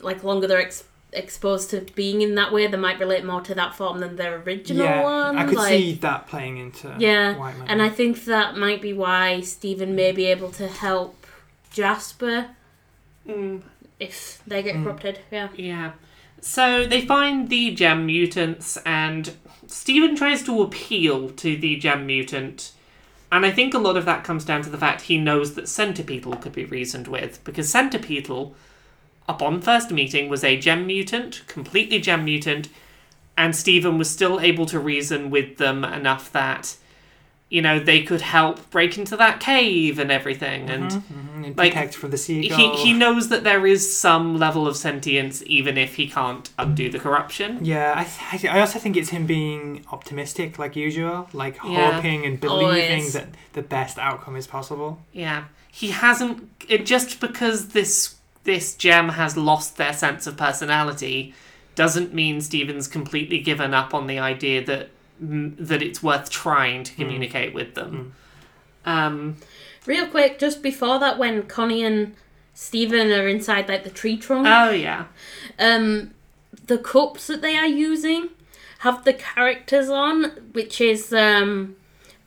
like, longer they're exposed to being in that way, they might relate more to that form than their original one. I could see that playing into White Money. And I think that might be why Steven may be able to help Jasper if they get corrupted. Yeah. So they find the gem mutants, and Steven tries to appeal to the gem mutant. And I think a lot of that comes down to the fact he knows that Centipeedle could be reasoned with, because Centipeedle, upon first meeting, was a gem mutant, completely gem mutant, and Steven was still able to reason with them enough that, you know, they could help break into that cave and everything, and like, protect from the seagull. He knows that there is some level of sentience, even if he can't undo the corruption. Yeah, I also think it's him being optimistic, like usual, like hoping and believing that the best outcome is possible. Yeah, he hasn't. Just because this gem has lost their sense of personality, doesn't mean Steven's completely given up on the idea that it's worth trying to communicate with them. Real quick, just before that, when Connie and Steven are inside, like, the tree trunk. Oh, yeah. The cups that they are using have the characters on, which is the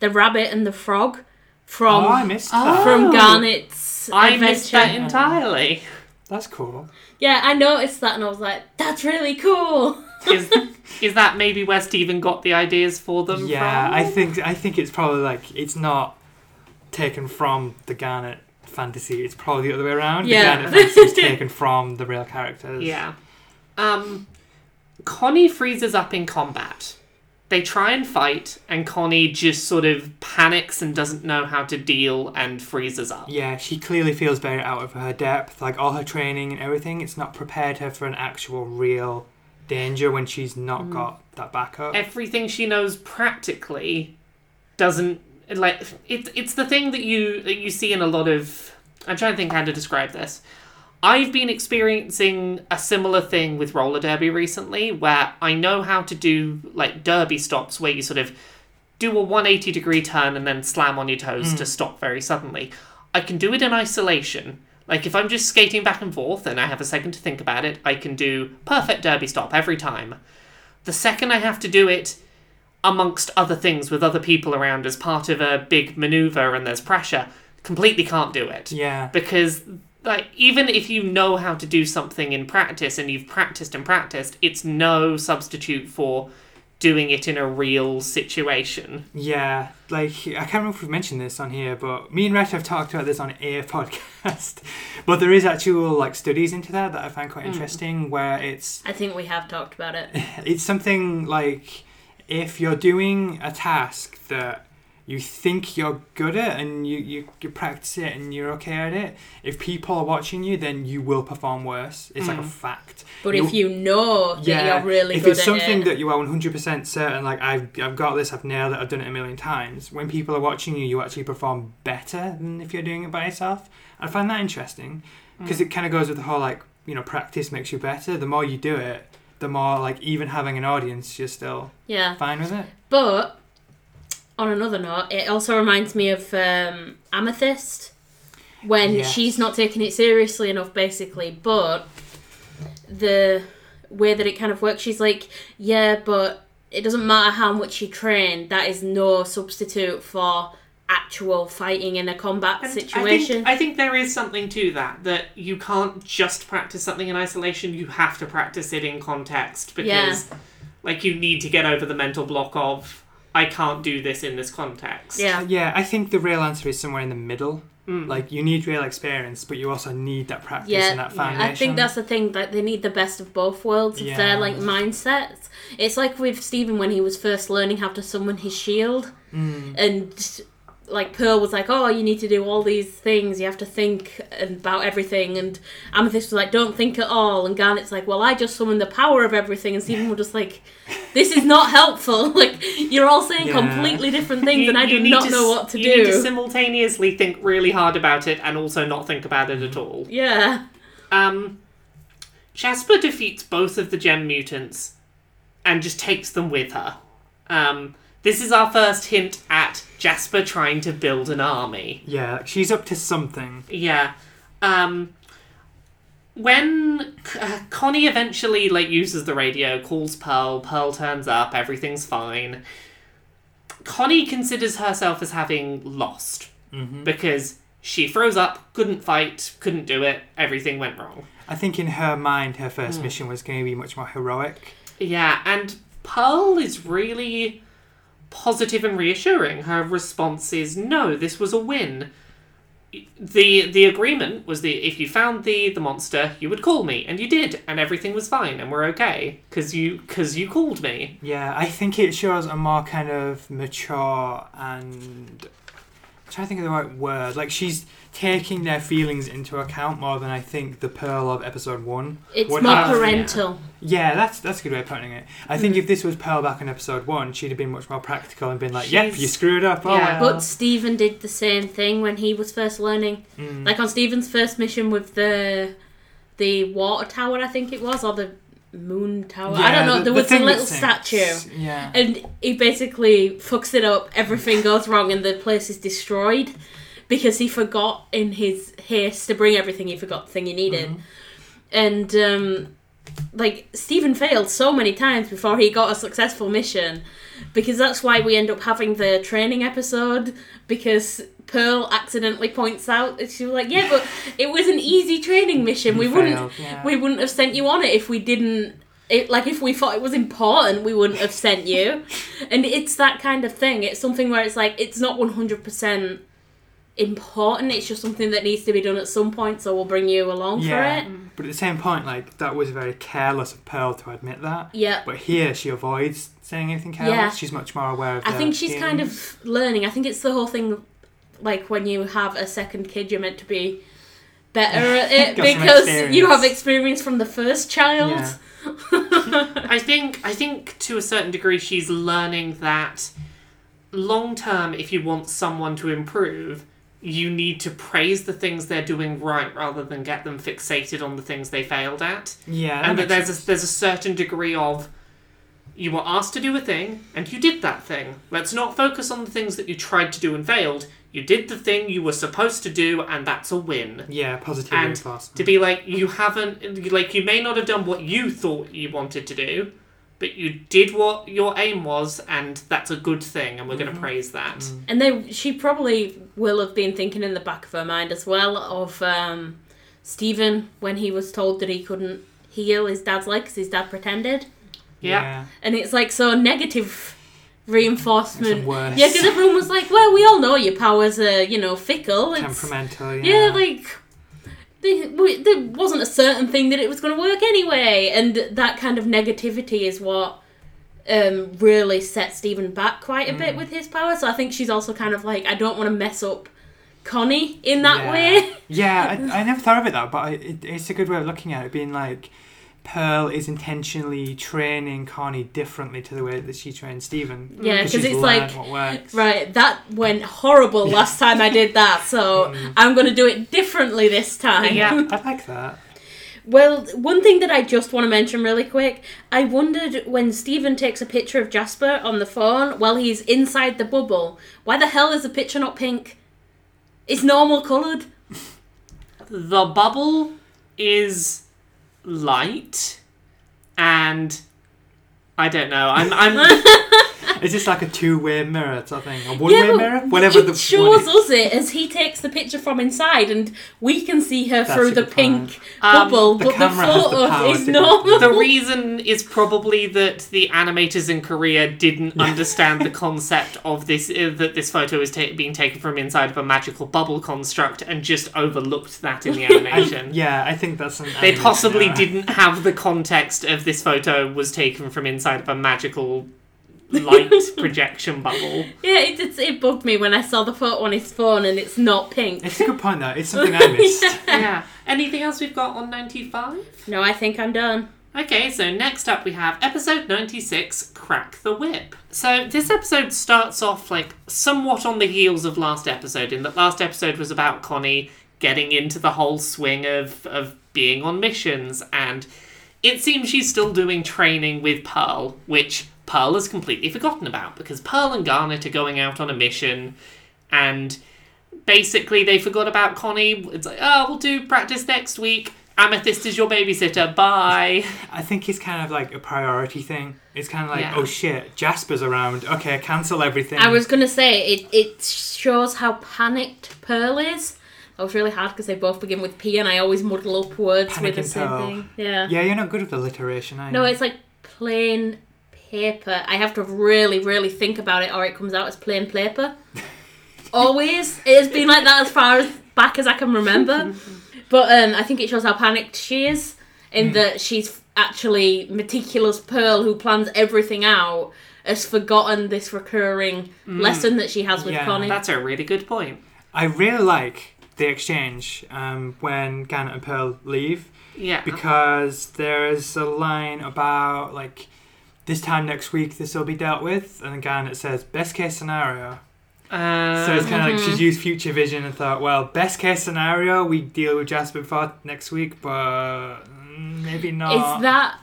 rabbit and the frog from... Oh, I missed that. From Garnet's adventure. I missed that entirely. That's cool. Yeah, I noticed that and I was like, that's really cool. Is that maybe where Steven got the ideas for them from? Yeah, I think it's probably, like, it's not taken from the Garnet fantasy. It's probably the other way around. Yeah. The Garnet fantasy is taken from the real characters. Yeah. Connie freezes up in combat. They try and fight, and Connie just sort of panics and doesn't know how to deal and freezes up. Yeah, she clearly feels very out of her depth. Like, all her training and everything, it's not prepared her for an actual real... danger when she's not got that backup. Everything she knows practically doesn't, like, it's the thing that you see in a lot of... I'm trying to think how to describe this. I've been experiencing a similar thing with roller derby recently, where I know how to do, like, derby stops where you sort of do a 180 degree turn and then slam on your toes to stop very suddenly. I can do it in isolation. Like, if I'm just skating back and forth and I have a second to think about it, I can do perfect derby stop every time. The second I have to do it amongst other things with other people around as part of a big manoeuvre and there's pressure, completely can't do it. Yeah. Because, like, even if you know how to do something in practice and you've practiced and practiced, it's no substitute for doing it in a real situation. Yeah, like, I can't remember if we've mentioned this on here, but me and Rhett have talked about this on a podcast, but there is actual, like, studies into that I find quite interesting, where it's... I think we have talked about it. It's something like, if you're doing a task that you think you're good at and you practice it and you're okay at it, if people are watching you, then you will perform worse. It's like a fact. But if you know that you're really good at it. If it's something that you are 100% certain, like, I've got this, I've nailed it, I've done it a million times, when people are watching you, you actually perform better than if you're doing it by yourself. I find that interesting, because it kind of goes with the whole, like, you know, practice makes you better. The more you do it, the more, like, even having an audience, you're still fine with it. But... on another note, it also reminds me of Amethyst, when she's not taking it seriously enough, basically, but the way that it kind of works, she's like, yeah, but it doesn't matter how much you train, that is no substitute for actual fighting in a combat situation. I think there is something to that you can't just practice something in isolation, you have to practice it in context, because... Like, you need to get over the mental block of, I can't do this in this context. Yeah. Yeah, I think the real answer is somewhere in the middle. Mm. Like, you need real experience, but you also need that practice and that foundation. I think that's the thing, that they need the best of both worlds of their, like, mindsets. It's like with Steven when he was first learning how to summon his shield. Mm. And, like, Pearl was like, oh, you need to do all these things, you have to think about everything, and Amethyst was like, don't think at all, and Garnet's like, well, I just summoned the power of everything, and Steven was just like, this is not helpful, like, you're all saying completely different things, and I do not know what to do. You need to simultaneously think really hard about it, and also not think about it at all. Yeah. Jasper defeats both of the gem mutants, and just takes them with her. This is our first hint at Jasper trying to build an army. Yeah, she's up to something. Yeah. When Connie eventually, like, uses the radio, calls Pearl, Pearl turns up, everything's fine. Connie considers herself as having lost. Mm-hmm. Because she froze up, couldn't fight, couldn't do it, everything went wrong. I think in her mind, her first mission was going to be much more heroic. Yeah, and Pearl is really positive and reassuring. Her response is, no, this was a win. The agreement was that if you found the monster, you would call me, and you did, and everything was fine, and we're okay, because you called me. Yeah, I think it shows a more kind of mature and... I'm trying to think of the right word. Like, she's taking their feelings into account more than I think the Pearl of episode 1. It's more parental. Yeah, that's a good way of putting it. I think if this was Pearl back in episode 1, she'd have been much more practical and been like, yep, you screwed up. Oh, yeah. Well. But Steven did the same thing when he was first learning. Mm. Like, on Steven's first mission with the water tower, I think it was, or the moon tower. Yeah, I don't know, there was a little statue. Yeah. And he basically fucks it up, everything goes wrong, and the place is destroyed because he forgot in his haste to bring everything, he forgot the thing he needed. Mm-hmm. And, like, Steven failed so many times before he got a successful mission, because that's why we end up having the training episode, because Pearl accidentally points out, and she was like, yeah, but it was an easy training mission. We wouldn't have sent you on it if we didn't... if we thought it was important, we wouldn't have sent you. And it's that kind of thing. It's something where it's like, it's not 100% important, it's just something that needs to be done at some point, so we'll bring you along for it. But at the same point, like, that was very careless of Pearl to admit that. Yeah. But here, she avoids saying anything careless. Yeah. She's much more aware of that. I think she's kind of learning. I think it's the whole thing... Like, when you have a second kid, you're meant to be better at it because you have experience from the first child. Yeah. I think to a certain degree she's learning that long term, if you want someone to improve, you need to praise the things they're doing right rather than get them fixated on the things they failed at. Yeah, and that there's a certain degree of, you were asked to do a thing and you did that thing. Let's not focus on the things that you tried to do and failed. You did the thing you were supposed to do, and that's a win. Yeah, positive reinforcement. And to be like, you haven't... Like, you may not have done what you thought you wanted to do, but you did what your aim was, and that's a good thing, and we're going to praise that. Mm. And she probably will have been thinking in the back of her mind as well of Steven, when he was told that he couldn't heal his dad's leg because his dad pretended. Yeah. And it's like, so negative... reinforcement. Yeah, because everyone was like, well, we all know your powers are, you know, fickle. It's, temperamental, yeah. Yeah, like, there wasn't a certain thing that it was going to work anyway. And that kind of negativity is what really set Steven back quite a bit with his power. So I think she's also kind of like, I don't want to mess up Connie in that way. Yeah, I never thought of it that, but it's a good way of looking at it, being like, Pearl is intentionally training Connie differently to the way that she trained Steven. Yeah, because it's like, what works. Right, that went horrible last time I did that, so I'm going to do it differently this time. Yeah, I like that. Well, one thing that I just want to mention really quick, I wondered when Steven takes a picture of Jasper on the phone while he's inside the bubble, why the hell is the picture not pink? It's normal coloured. The bubble is... light, and I don't know. I'm It's just like a two-way mirror type thing. A one-way mirror? Whatever the shows us it as he takes the picture from inside and we can see her through the pink bubble, but the photo is normal. The reason is probably that the animators in Korea didn't understand the concept of this, that this photo is being taken from inside of a magical bubble construct and just overlooked that in the animation. I think that's an animation. They possibly didn't have the context of this photo was taken from inside of a magical light projection bubble. Yeah, it bugged me when I saw the photo on his phone and it's not pink. It's a good point though. It's something I missed. Yeah. Anything else we've got on 95? No, I think I'm done. Okay, so next up we have episode 96, Crack the Whip. So this episode starts off like somewhat on the heels of last episode, in that last episode was about Connie getting into the whole swing of being on missions, and it seems she's still doing training with Pearl, which Pearl has completely forgotten about, because Pearl and Garnet are going out on a mission, and basically they forgot about Connie. It's like, oh, we'll do practice next week. Amethyst is your babysitter, bye. I think it's kind of like a priority thing. It's kind of like, oh shit, Jasper's around, okay, cancel everything. I was going to say, it shows how panicked Pearl is. That was really hard because they both begin with P and I always muddle up words with the same thing. Yeah. Yeah, you're not good with alliteration, are you? No, it's like plain paper. I have to really, really think about it or it comes out as plain paper. Always. It has been like that as far as back as I can remember. But I think it shows how panicked she is, in that she's actually meticulous Pearl, who plans everything out, has forgotten this recurring lesson that she has with Connie. That's a really good point. I really like the exchange when Garnet and Pearl leave. Yeah. Because there's a line about, like, this time next week this will be dealt with, and then Garnet says, best case scenario. So it's kind of like she's used future vision and thought, well, best case scenario, we deal with Jasper before next week, but maybe not. Is that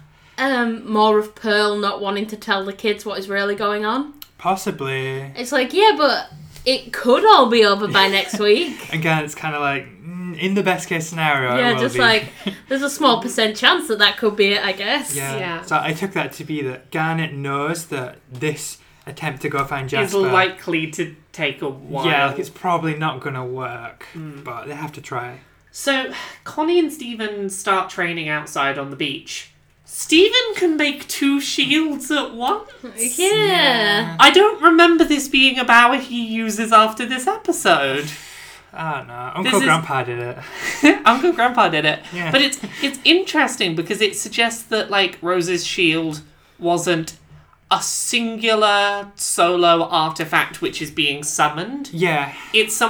more of Pearl not wanting to tell the kids what is really going on? Possibly. It's like, yeah, but it could all be over by next week. Again, it's kind of like, in the best case scenario, yeah, it will just be. Like, there's a small % chance that could be it, I guess. Yeah. So I took that to be that Garnet knows that this attempt to go find Jasper is likely to take a while. Yeah, like it's probably not going to work, but they have to try. So Connie and Steven start training outside on the beach. Steven can make two shields at once. Yeah. I don't remember this being a power he uses after this episode. I don't know. Grandpa did it. Uncle Grandpa did it. Yeah. But it's interesting because it suggests that, like, Rose's shield wasn't a singular solo artifact which is being summoned. Yeah. It's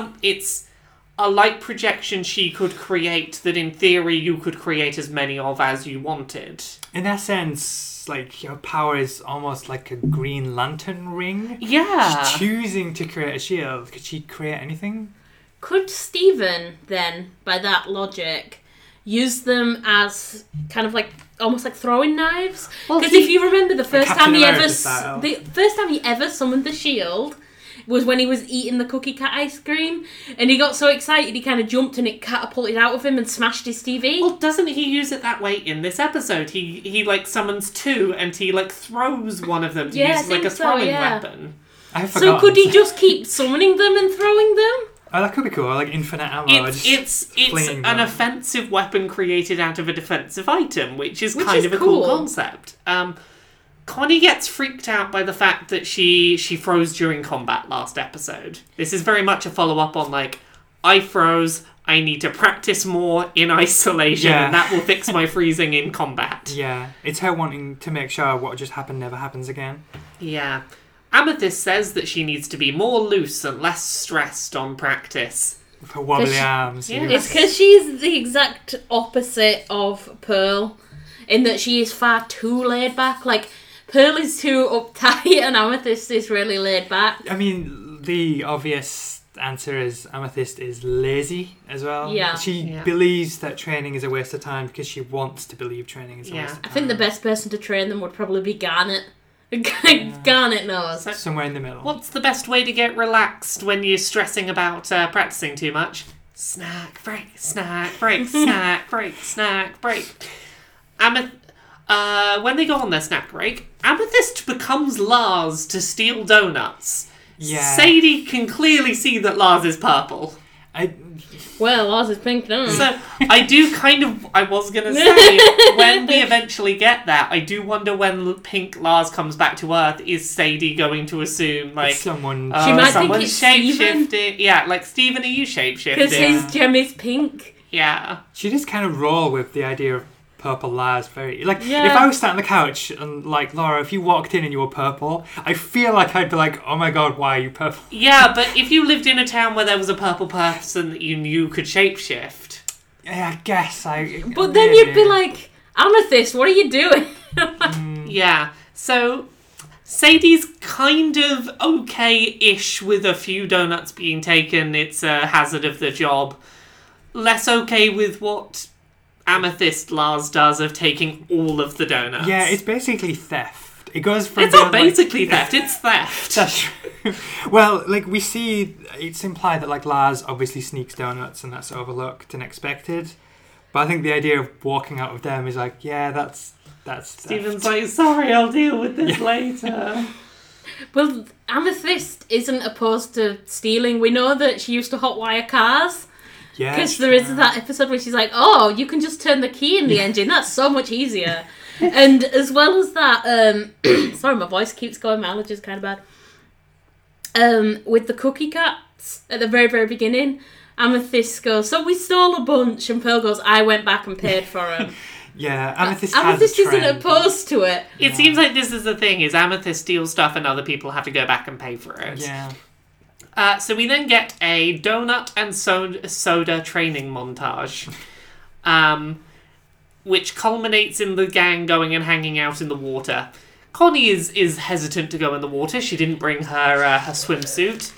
a light projection she could create that in theory you could create as many of as you wanted. In that sense, like, your power is almost like a Green Lantern ring. Yeah. She's choosing to create a shield. Could she create anything? Could Steven then, by that logic, use them as kind of like almost like throwing knives? Because if you remember, the first time he ever summoned the shield was when he was eating the cookie cat ice cream, and he got so excited he kind of jumped and it catapulted out of him and smashed his TV. Well, doesn't he use it that way in this episode? He like summons two and he like throws one of them to use like a throwing weapon. I forgot. So could he just keep summoning them and throwing them? Oh, that could be cool, like infinite ammo. It's an offensive weapon created out of a defensive item, which is kind of a cool concept. Connie gets freaked out by the fact that she froze during combat last episode. This is very much a follow-up on, like, I froze, I need to practice more in isolation, and that will fix my freezing in combat. Yeah, it's her wanting to make sure what just happened never happens again. Yeah. Amethyst says that she needs to be more loose and less stressed on practice. With her wobbly arms. Yeah. It's because she's the exact opposite of Pearl, in that she is far too laid back. Like, Pearl is too uptight and Amethyst is really laid back. I mean, the obvious answer is Amethyst is lazy as well. Yeah. She believes that training is a waste of time because she wants to believe training is a waste of time. I think the best person to train them would probably be Garnet. Garnet knows. Somewhere in the middle. What's the best way to get relaxed when you're stressing about practicing too much? Snack break, snack break, snack break, snack break. When they go on their snack break, Amethyst becomes Lars to steal donuts. Yeah. Sadie can clearly see that Lars is purple. Well, Lars is pink now. So, I was going to say, when we eventually get there, I do wonder when pink Lars comes back to Earth, is Sadie going to assume, like, someone's shape-shifting? Yeah, like, Steven, are you shape-shifting? Because his gem is pink. Yeah. She just kind of roll with the idea of purple Lars. If I was sat on the couch and, like, Laura, if you walked in and you were purple, I feel like I'd be like, oh my god, why are you purple? Yeah, but if you lived in a town where there was a purple person that you knew could shapeshift. Yeah, I guess I... But then you'd be like, Amethyst, what are you doing? Yeah, so Sadie's kind of okay-ish with a few donuts being taken. It's a hazard of the job. Less okay with what Amethyst Lars does of taking all of the donuts. Yeah, it's basically theft. It goes from... It's not basically theft, it's theft. That's true. Well, like, we see... It's implied that, like, Lars obviously sneaks donuts and that's overlooked and expected. But I think the idea of walking out of them is like, yeah, that's theft. Steven's like, sorry, I'll deal with this later. Well, Amethyst isn't opposed to stealing. We know that she used to hotwire cars. Because there is that episode where she's like, oh, you can just turn the key in the engine. That's so much easier. And as well as that, sorry, my voice keeps going. My allergies kind of bad. With the cookie cats at the very, very beginning, Amethyst goes, so we stole a bunch. And Pearl goes, I went back and paid for them. Yeah, Amethyst isn't opposed to it. It seems like this is the thing, is Amethyst steals stuff and other people have to go back and pay for it. Yeah. So we then get a donut and soda training montage, which culminates in the gang going and hanging out in the water. Connie is hesitant to go in the water. She didn't bring her swimsuit.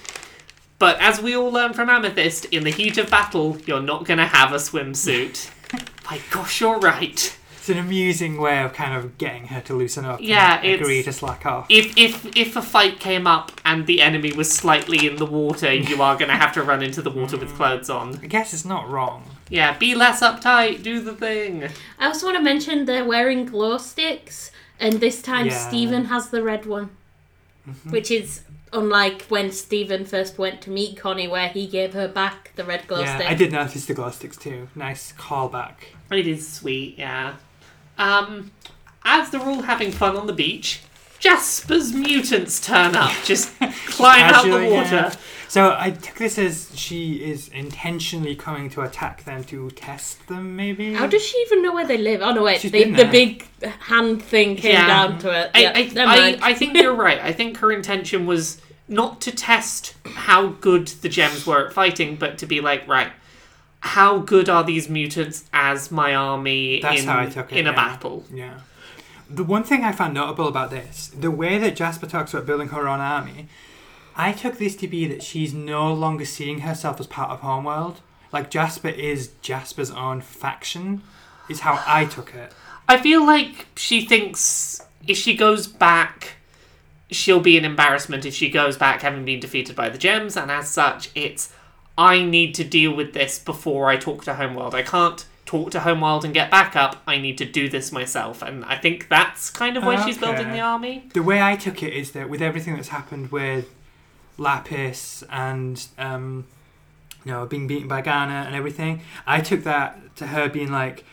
But as we all learn from Amethyst, in the heat of battle, you're not going to have a swimsuit. My gosh, you're right. It's an amusing way of kind of getting her to loosen up and agree to slack off. If a fight came up and the enemy was slightly in the water, you are going to have to run into the water with clothes on. I guess it's not wrong. Yeah, be less uptight, do the thing. I also want to mention they're wearing glow sticks, and this time Steven has the red one, which is... Unlike when Steven first went to meet Connie, where he gave her back the red glow stick. Yeah, I did notice the glow sticks too. Nice callback. It is sweet, yeah. As they're all having fun on the beach, Jasper's mutants turn up, just climb out the water. Yeah. So I took this as she is intentionally coming to attack them to test them, maybe? How does she even know where they live? Oh, no, wait, the big hand thing came down to it. I think you're right. I think her intention was not to test how good the gems were at fighting, but to be like, right, how good are these mutants as my army in a battle? Yeah. The one thing I found notable about this, the way that Jasper talks about building her own army... I took this to be that she's no longer seeing herself as part of Homeworld. Like, Jasper is Jasper's own faction, is how I took it. I feel like she thinks if she goes back, she'll be an embarrassment if she goes back having been defeated by the gems, and as such, it's, I need to deal with this before I talk to Homeworld. I can't talk to Homeworld and get back up. I need to do this myself. And I think that's kind of why she's building the army. The way I took it is that with everything that's happened with Lapis and being beaten by Garnet and everything, I took that to her being like,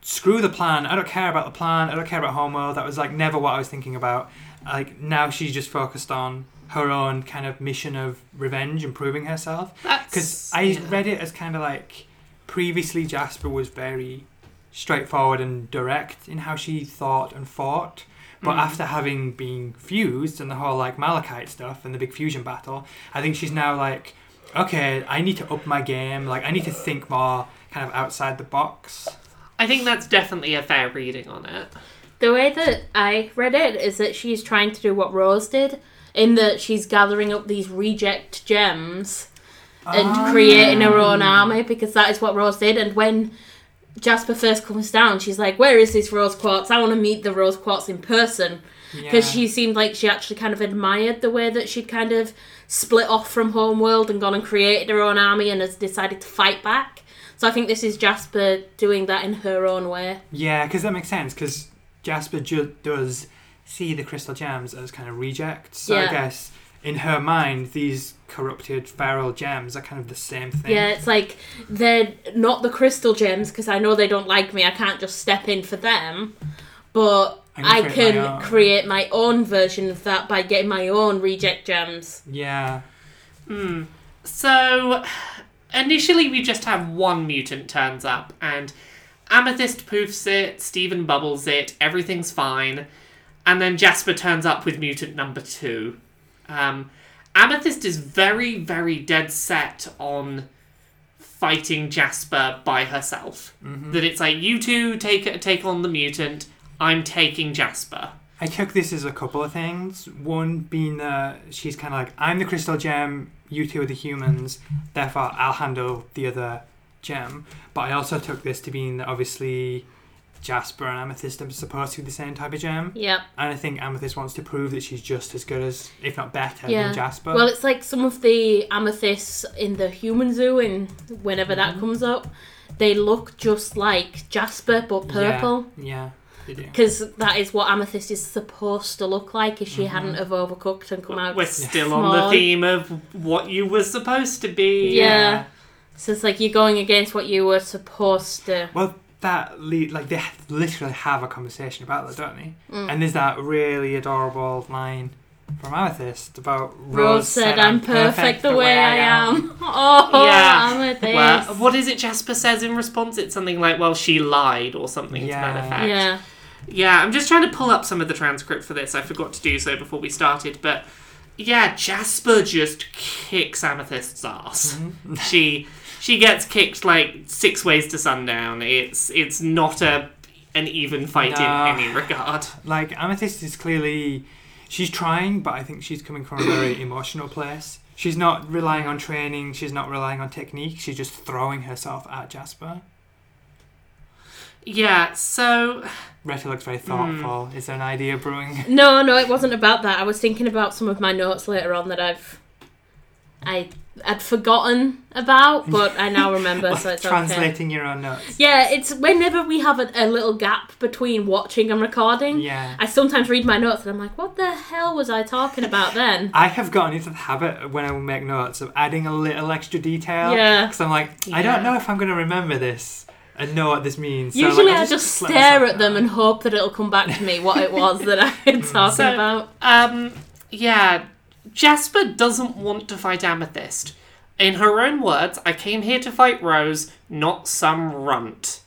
screw the plan, I don't care about the plan, I don't care about Homeworld. That was like never what I was thinking about. Like, now she's just focused on her own kind of mission of revenge and proving herself, because I read it as kind of like previously Jasper was very straightforward and direct in how she thought and fought. But after having been fused and the whole, like, Malachite stuff and the big fusion battle, I think she's now like, okay, I need to up my game. Like, I need to think more kind of outside the box. I think that's definitely a fair reading on it. The way that I read it is that she's trying to do what Rose did, in that she's gathering up these reject gems and creating her own army, because that is what Rose did. And when Jasper first comes down, she's like, where is this Rose Quartz? I want to meet the Rose Quartz in person. Because she seemed like she actually kind of admired the way that she'd kind of split off from Homeworld and gone and created her own army and has decided to fight back. So I think this is Jasper doing that in her own way. Yeah, because that makes sense, because Jasper does see the crystal gems as kind of rejects. So I guess in her mind, these corrupted feral gems are kind of the same thing. Yeah, it's like they're not the crystal gems because I know they don't like me. I can't just step in for them. But I can create my own version of that by getting my own reject gems. Yeah. Mm. So initially we just have one mutant turns up and Amethyst poofs it, Steven bubbles it, everything's fine. And then Jasper turns up with mutant number 2. Amethyst is very, very dead set on fighting Jasper by herself. Mm-hmm. That it's like, you two take on the mutant, I'm taking Jasper. I took this as a couple of things. One being that she's kind of like, I'm the crystal gem, you two are the humans, therefore I'll handle the other gem. But I also took this to mean that obviously Jasper and Amethyst are supposed to be the same type of gem. Yep. And I think Amethyst wants to prove that she's just as good as, if not better, than Jasper. Well, it's like some of the Amethysts in the human zoo and whenever that comes up, they look just like Jasper, but purple. Yeah, they do. Because that is what Amethyst is supposed to look like if she hadn't have overcooked and come out. We're still on the theme of what you were supposed to be. Yeah. So it's like you're going against what you were supposed to. Well, they literally have a conversation about that, don't they? Mm. And there's that really adorable line from Amethyst about Rose said, "I'm perfect the way I am." Oh, yeah. Amethyst. Well, what is it Jasper says in response? It's something like, "Well, she lied" or something to that effect. Yeah. I'm just trying to pull up some of the transcript for this. I forgot to do so before we started, but yeah, Jasper just kicks Amethyst's ass. Mm-hmm. She gets kicked like 6 ways to sundown. It's not an even fight in any regard. Like, Amethyst is clearly, she's trying, but I think she's coming from a very emotional place. She's not relying on training. She's not relying on technique. She's just throwing herself at Jasper. Yeah, so Retta looks very thoughtful. Is there an idea brewing? No, it wasn't about that. I was thinking about some of my notes later on that I'd forgotten about, but I now remember, so it's translating your own notes. Yeah, it's whenever we have a little gap between watching and recording, I sometimes read my notes and I'm like, what the hell was I talking about then? I have gotten into the habit when I make notes of adding a little extra detail. Yeah. Because I'm like, I don't know if I'm going to remember this and know what this means. Usually I just stare at them and hope that it'll come back to me what it was that I had talking about. Jasper doesn't want to fight Amethyst. In her own words, "I came here to fight Rose, not some runt."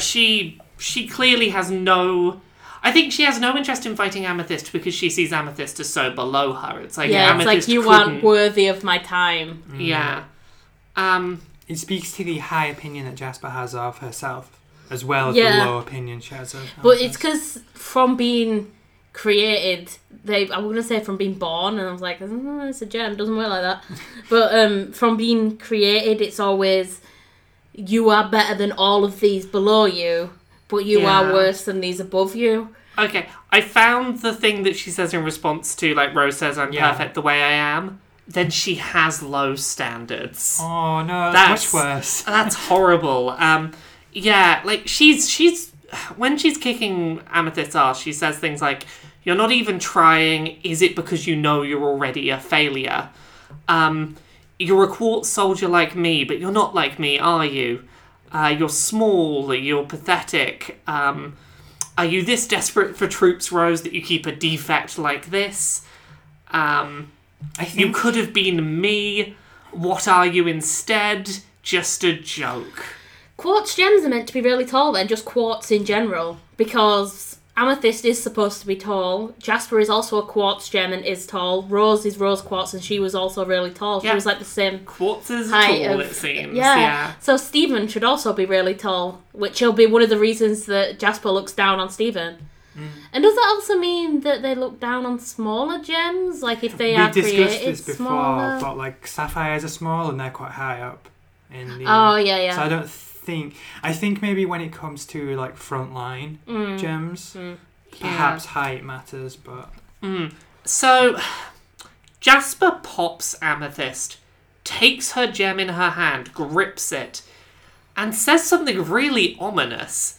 She clearly has no... I think she has no interest in fighting Amethyst because she sees Amethyst as so below her. It's like, Amethyst, it's like, you aren't worthy of my time. Mm. Yeah. It speaks to the high opinion that Jasper has of herself, as well as the low opinion she has of Amethyst. But it's because from being created, from being born, and I was like, it's a gem, doesn't work like that. But from being created, it's always, you are better than all of these below you, but you are worse than these above you. Okay, I found the thing that she says in response to, like, Rose says, "I'm perfect the way I am." Then she has low standards. Oh no, that's much worse. That's horrible. She's when she's kicking Amethyst's ass, she says things like, "You're not even trying. Is it because you know you're already a failure? You're a quartz soldier like me, but you're not like me, are you? You're small. You're pathetic. Are you this desperate for troops, Rose, that you keep a defect like this? You could have been me. What are you instead? Just a joke." Quartz gems are meant to be really tall then, just quartz in general, because Amethyst is supposed to be tall. Jasper is also a quartz gem and is tall. Rose is rose quartz and she was also really tall. She was like the same quartz is tall, it seems. Yeah. So Steven should also be really tall, which will be one of the reasons that Jasper looks down on Steven. Mm. And does that also mean that they look down on smaller gems? Like if they are created smaller? We discussed this before, but like sapphires are small and they're quite high up. So I don't think... I think maybe when it comes to, like, frontline gems, perhaps height matters, but... Mm. So, Jasper pops Amethyst, takes her gem in her hand, grips it, and says something really ominous.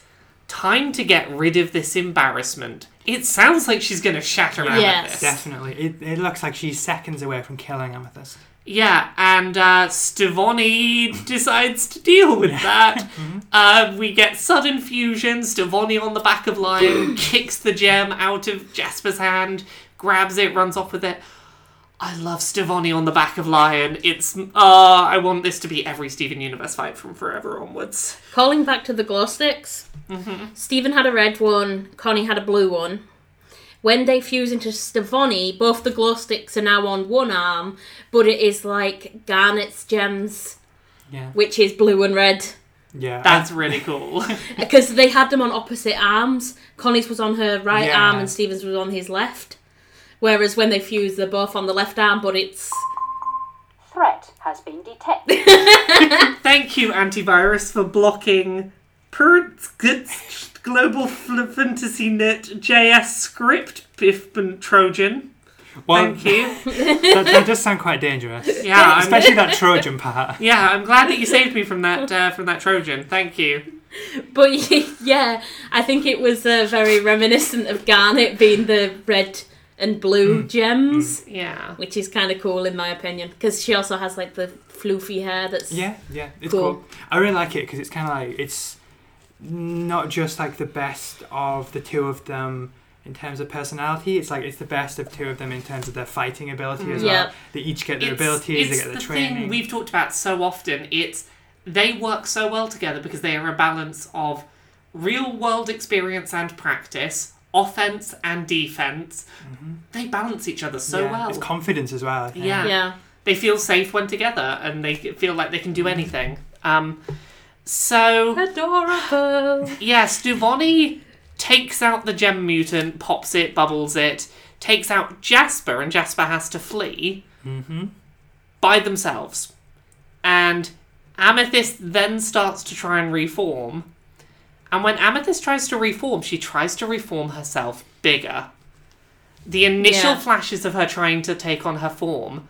time to get rid of this embarrassment. It sounds like she's going to shatter Amethyst. Yes, definitely. It looks like she's seconds away from killing Amethyst. Yeah, and Stevonnie decides to deal with that. We get sudden fusion, Stevonnie on the back of Lion, kicks the gem out of Jasper's hand, grabs it, runs off with it. I love Stevonnie on the back of Lion. It's, I want this to be every Steven Universe fight from forever onwards. Calling back to the glow sticks, Steven had a red one, Connie had a blue one. When they fuse into Stevonnie, both the glow sticks are now on one arm, but it is like Garnet's gems, which is blue and red. Yeah, that's really cool. Because they had them on opposite arms. Connie's was on her right arm and Steven's was on his left. Whereas when they fuse, they're both on the left arm, but it's... Threat has been detected. Thank you, antivirus, for blocking... Global Fantasy Net JS script piffment Trojan. Well, thank you. That does sound quite dangerous. Yeah, especially that Trojan part. Yeah, I'm glad that you saved me from that Trojan. Thank you. But yeah, I think it was very reminiscent of Garnet being the red and blue gems. Yeah, which is kind of cool in my opinion because she also has like the floofy hair. That's it's cool. I really like it because it's kind of like it's. Not just like the best of the two of them in terms of personality, it's like it's the best of two of them in terms of their fighting ability as well. They each get their abilities, they get their training. It's the thing we've talked about so often, it's they work so well together because they are a balance of real world experience and practice, offense and defense. They balance each other so well. It's confidence as well, I think. Yeah. They feel safe when together and they feel like they can do anything. So adorable. Yeah, Stevonnie takes out the gem mutant, pops it, bubbles it, takes out Jasper, and Jasper has to flee by themselves. And Amethyst then starts to try and reform. And when Amethyst tries to reform, she tries to reform herself bigger. The initial flashes of her trying to take on her form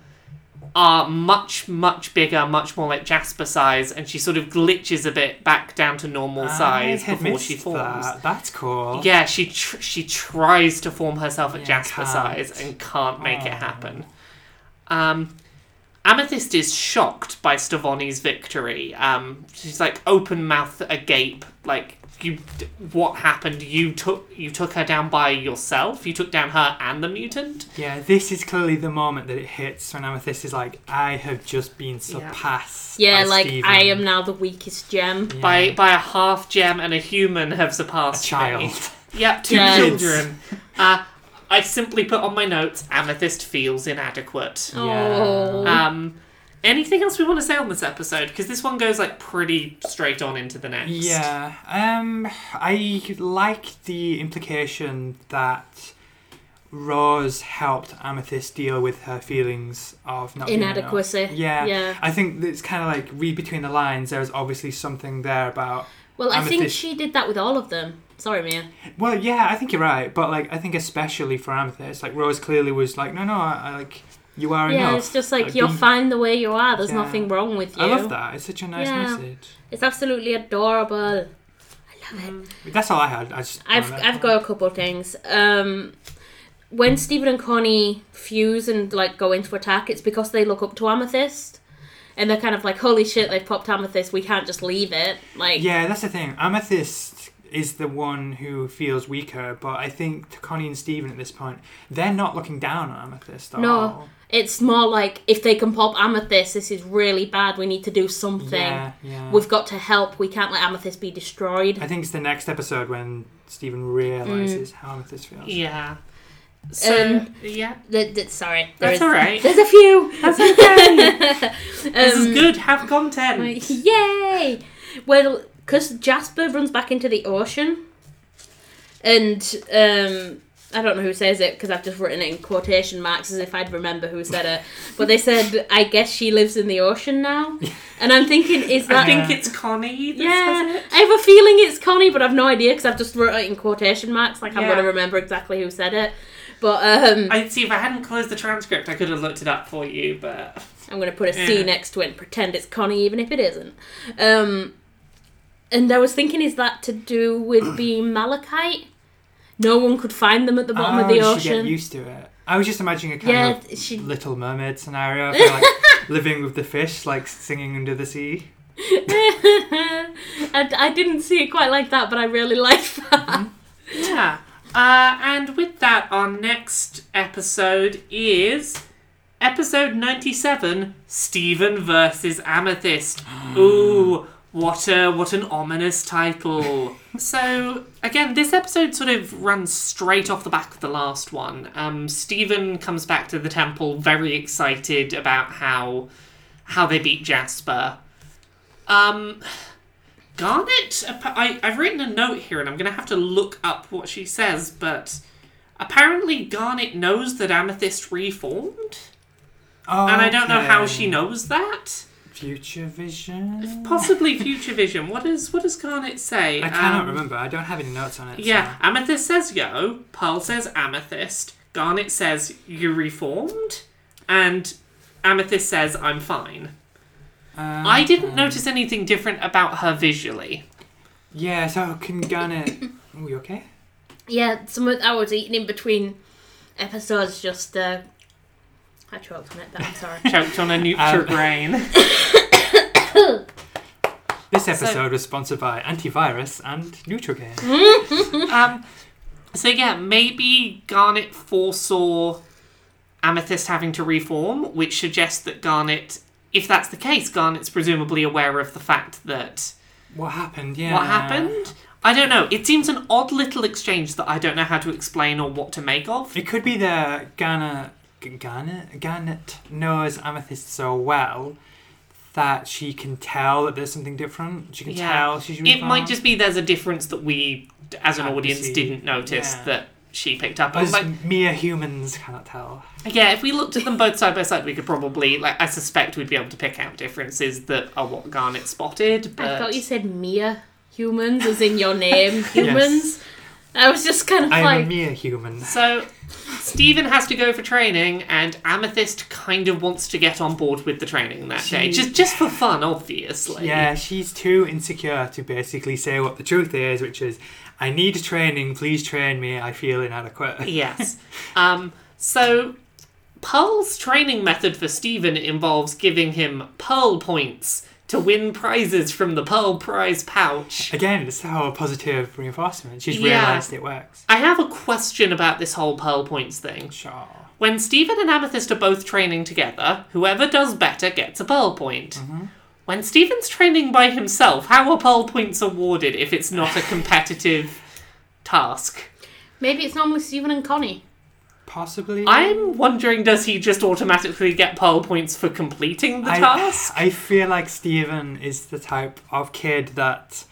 are much, much bigger, much more like Jasper size, and she sort of glitches a bit back down to normal size before she forms. That's cool. Yeah, she tries to form herself at Jasper size and can't make it happen. Amethyst is shocked by Stevonnie's victory. She's like open mouth agape, like what happened? You took her down by yourself? You took down her and the mutant? Yeah, this is clearly the moment that it hits when Amethyst is like, I have just been surpassed. Yeah, by like Steven. I am now the weakest gem. Yeah. By a half gem and a human have surpassed a child. Me. Yep, two children. I simply put on my notes, Amethyst feels inadequate. Yeah. Anything else we want to say on this episode? Because this one goes like pretty straight on into the next. Yeah. I like the implication that Rose helped Amethyst deal with her feelings of not inadequacy. Being enough. Yeah. I think it's kind of like read between the lines. There's obviously something there about. Well, Amethyst. I think she did that with all of them. Sorry, Mia. Well, yeah, I think you're right, but like I think especially for Amethyst, like Rose clearly was like, no, I like. You are enough. Yeah, it's just like you're fine the way you are. There's nothing wrong with you. I love that. It's such a nice message. It's absolutely adorable. I love it. That's all I had. I've got a couple of things. When Steven and Connie fuse and like go into attack, it's because they look up to Amethyst. And they're kind of like, holy shit, they've popped Amethyst. We can't just leave it. Like, yeah, that's the thing. Amethyst is the one who feels weaker, but I think to Connie and Steven at this point, they're not looking down on Amethyst at all. It's more like, if they can pop Amethyst, this is really bad. We need to do something. Yeah. We've got to help. We can't let Amethyst be destroyed. I think it's the next episode when Steven realises how Amethyst feels. Yeah. So, yeah. Sorry. That's all right. There's a few. That's okay. This is good. Have content. Yay. Well, because Jasper runs back into the ocean. And, I don't know who says it because I've just written it in quotation marks as if I'd remember who said it. But they said, I guess she lives in the ocean now. And I'm thinking, is that... I think it's Connie that says it. I have a feeling it's Connie, but I've no idea because I've just written it in quotation marks. Like, I'm going to remember exactly who said it. But, I see, if I hadn't closed the transcript, I could have looked it up for you, but... I'm going to put a C next to it and pretend it's Connie even if it isn't. And I was thinking, is that to do with being malachite? No one could find them at the bottom of the ocean. She get used to it. I was just imagining a kind of Little Mermaid scenario, for, like living with the fish, like singing under the sea. I didn't see it quite like that, but I really liked that. Mm-hmm. Yeah. And with that, our next episode is episode 97, Steven versus Amethyst. Ooh, what an ominous title. So, again, this episode sort of runs straight off the back of the last one. Steven comes back to the temple very excited about how they beat Jasper. Garnet, I've written a note here and I'm going to have to look up what she says, but apparently Garnet knows that Amethyst reformed. Oh, and I don't know how she knows that. Future vision? Possibly future vision. What does Garnet say? I cannot remember. I don't have any notes on it. Yeah, so. Amethyst says yo, Pearl says Amethyst, Garnet says you reformed, and Amethyst says I'm fine. I didn't notice anything different about her visually. Yeah, so can Garnet... Are you okay? Yeah, I was eating in between episodes, just... I choked on it, but I'm sorry. Choked on a Nutri-Grain. This episode was sponsored by Antivirus and Nutri-Grain. Maybe Garnet foresaw Amethyst having to reform, which suggests that Garnet... If that's the case, Garnet's presumably aware of the fact that... What happened? I don't know. It seems an odd little exchange that I don't know how to explain or what to make of. It could be that Garnet knows Amethyst so well that she can tell that there's something different. She can tell she's... It might just be there's a difference that we, as an audience, didn't notice that... She picked up on, like, mere humans cannot tell. Yeah, if we looked at them both side by side, we could probably, like, I suspect we'd be able to pick out differences that are what Garnet spotted. But... I thought you said mere humans, as in your name, humans. Yes. I was just kind of I'm a mere human. So, Steven has to go for training, and Amethyst kind of wants to get on board with the training that day. Just for fun, obviously. Yeah, she's too insecure to basically say what the truth is, which is, I need training, please train me, I feel inadequate. Yes. So, Pearl's training method for Steven involves giving him Pearl points to win prizes from the Pearl Prize pouch. Again, it's the whole positive reinforcement. She's realised it works. I have a question about this whole Pearl points thing. Sure. When Steven and Amethyst are both training together, whoever does better gets a Pearl point. Mm-hmm. When Steven's training by himself, how are Pearl points awarded if it's not a competitive task? Maybe it's normally Steven and Connie. Possibly. I'm wondering, does he just automatically get Pearl points for completing the task? I feel like Steven is the type of kid that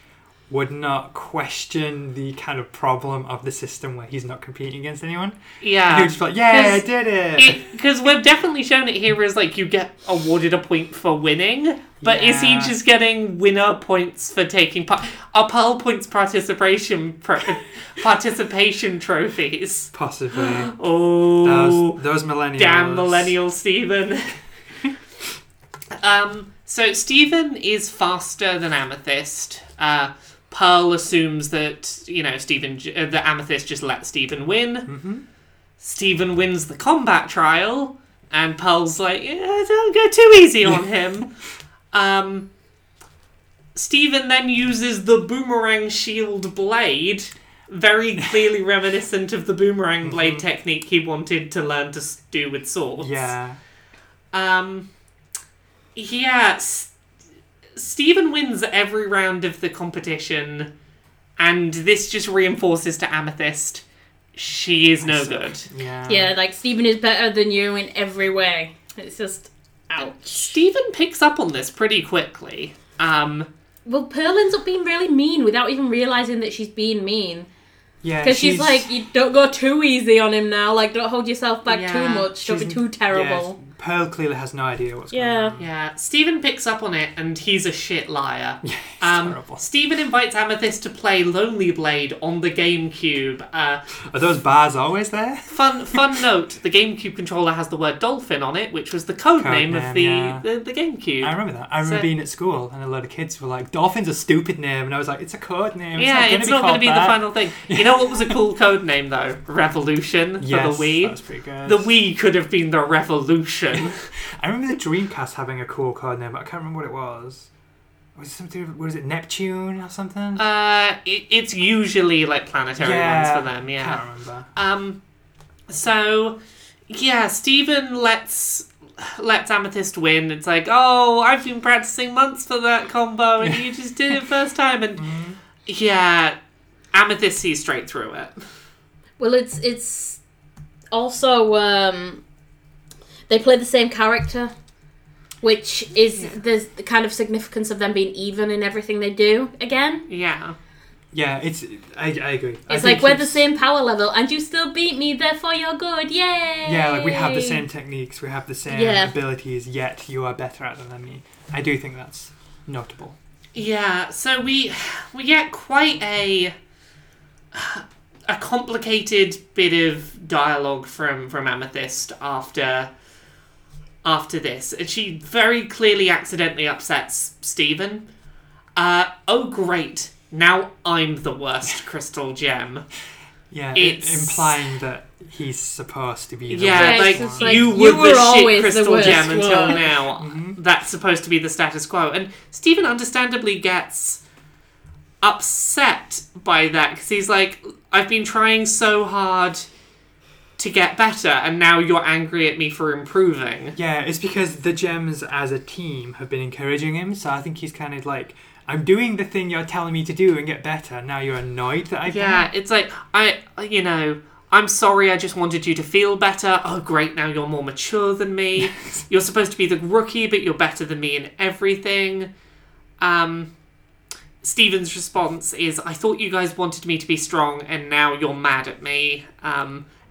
would not question the kind of problem of the system where he's not competing against anyone. Yeah. He would just be like, yeah, I did it! Because we've definitely shown it here as, like, you get awarded a point for winning, but is he just getting winner points for taking part? Are Pearl points participation trophies? Possibly. Oh. Those millennials. Damn millennial Steven. So Steven is faster than Amethyst. Pearl assumes that, you know, that Amethyst just let Steven win. Mm-hmm. Steven wins the combat trial, and Pearl's like, don't go too easy on him. Steven then uses the boomerang shield blade, very clearly reminiscent of the boomerang blade technique he wanted to learn to do with swords. Yeah. Steven wins every round of the competition, and this just reinforces to Amethyst, she is no good. Yeah, like, Steven is better than you in every way. It's just, ouch. Steven picks up on this pretty quickly. Well, Pearl ends up being really mean without even realising that she's being mean. Yeah, because she's like, you don't go too easy on him now, like, don't hold yourself back too much, don't be too terrible. Yeah, Pearl clearly has no idea what's going on. Yeah, Steven picks up on it, and he's a shit liar. Yeah, it's terrible. Steven invites Amethyst to play Lonely Blade on the GameCube. Are those bars always there? Fun note, the GameCube controller has the word Dolphin on it, which was the code name of the GameCube. I remember that. I remember being at school, and a lot of kids were like, Dolphin's a stupid name, and I was like, it's a code name. Yeah, it's not going to be the final thing. You know what was a cool code name, though? Revolution for the Wii. That was pretty good. The Wii could have been the Revolution. I remember the Dreamcast having a cool code name, but I can't remember what it was. Was it something? Was it Neptune or something? It's usually like planetary ones for them. Yeah, can't remember. Steven lets Amethyst win. It's like, oh, I've been practicing months for that combo, and you just did it first time, and Amethyst sees straight through it. Well, it's also. They play the same character, which is the kind of significance of them being even in everything they do again. Yeah. Yeah, I agree. It's like, we're the same power level, and you still beat me, therefore you're good, yay! Yeah, like, we have the same techniques, we have the same abilities, yet you are better at them than me. I do think that's notable. Yeah, so we get quite a complicated bit of dialogue from Amethyst after this, and she very clearly accidentally upsets Steven. Oh great, now I'm the worst crystal gem. Yeah, it's implying that he's supposed to be the worst. Yeah, like, you were the shit crystal gem until now. Mm-hmm. That's supposed to be the status quo. And Steven understandably gets upset by that, because he's like, I've been trying so hard to get better, and now you're angry at me for improving. Yeah, it's because the gems as a team have been encouraging him, so I think he's kind of like, I'm doing the thing you're telling me to do and get better, now you're annoyed that I've done it. It's like, I'm sorry, I just wanted you to feel better. Oh great, now you're more mature than me. You're supposed to be the rookie, but you're better than me in everything. Steven's response is, I thought you guys wanted me to be strong, and now you're mad at me.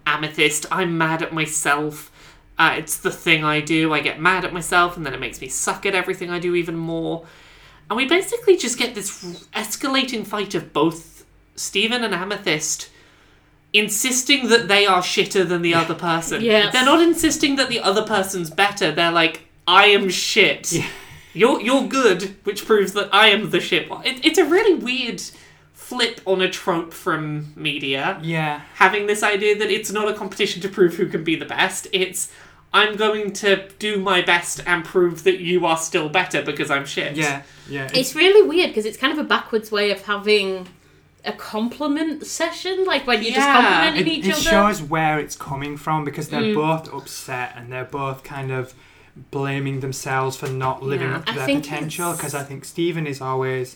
Amethyst, I'm mad at myself. It's the thing I do. I get mad at myself, and then it makes me suck at everything I do even more. And we basically just get this escalating fight of both Steven and Amethyst insisting that they are shitter than the other person. Yes. They're not insisting that the other person's better. They're like, I am shit. Yeah. You're good, which proves that I am the shit one. It's a really weird flip on a trope from media. Yeah. Having this idea that it's not a competition to prove who can be the best. It's, I'm going to do my best and prove that you are still better because I'm shit. Yeah, yeah. It's really weird because it's kind of a backwards way of having a compliment session, like when you're just complimenting each other. It shows where it's coming from because they're both upset and they're both kind of blaming themselves for not living up to their potential, because I think Steven is always